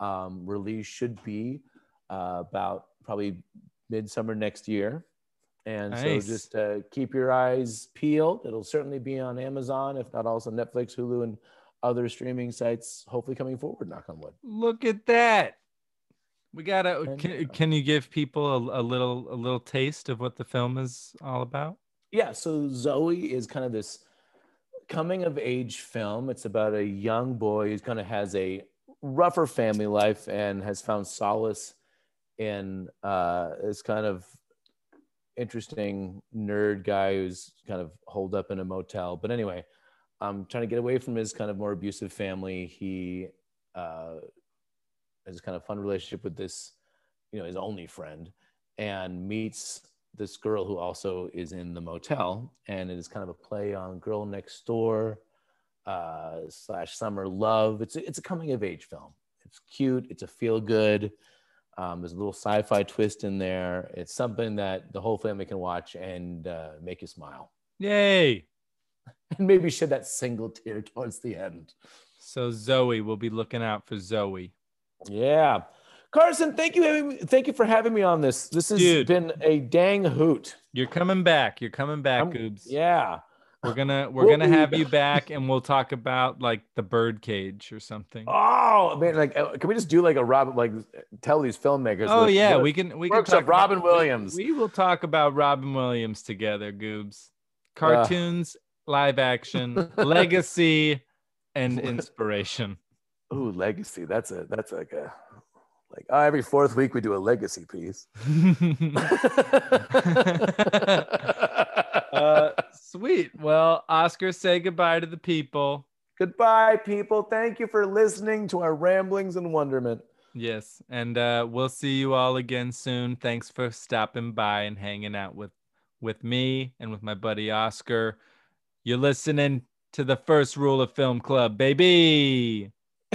Release should be about probably midsummer next year. And nice. So just keep your eyes peeled. It'll certainly be on Amazon, if not also Netflix, Hulu, and other streaming sites hopefully coming forward, knock on wood. Look at that. We gotta, can you give people a little taste of what the film is all about? Yeah, so Zoe is kind of this coming of age film. It's about a young boy who kind of has a rougher family life and has found solace in this kind of interesting nerd guy who's kind of holed up in a motel. But anyway, trying to get away from his kind of more abusive family. He has this kind of fun relationship with this, you know, his only friend, and meets this girl who also is in the motel. And it is kind of a play on Girl Next Door / Summer Love. It's a coming of age film. It's cute. It's a feel good. There's a little sci-fi twist in there. It's something that the whole family can watch and make you smile. Yay. And maybe shed that single tear towards the end. So Zoe, we'll be looking out for Zoe. Yeah. Carson, thank you for having me on this. This has been a dang hoot. You're coming back. You're coming back, Goobs. Yeah. We're gonna have you back, and we'll talk about like the birdcage or something. Oh man, like can we just do like a Robin, like tell these filmmakers? Oh like, yeah, we can talk about Robin Williams. We will talk about Robin Williams together, Goobs. Cartoons, live action, legacy, and inspiration. Ooh, legacy. That's like a every fourth week we do a legacy piece. Sweet. Well, Oscar, say goodbye to the people. Goodbye, people. Thank you for listening to our ramblings and wonderment. Yes. And we'll see you all again soon. Thanks for stopping by and hanging out with me and with my buddy Oscar. You're listening to the first rule of Film Club, baby.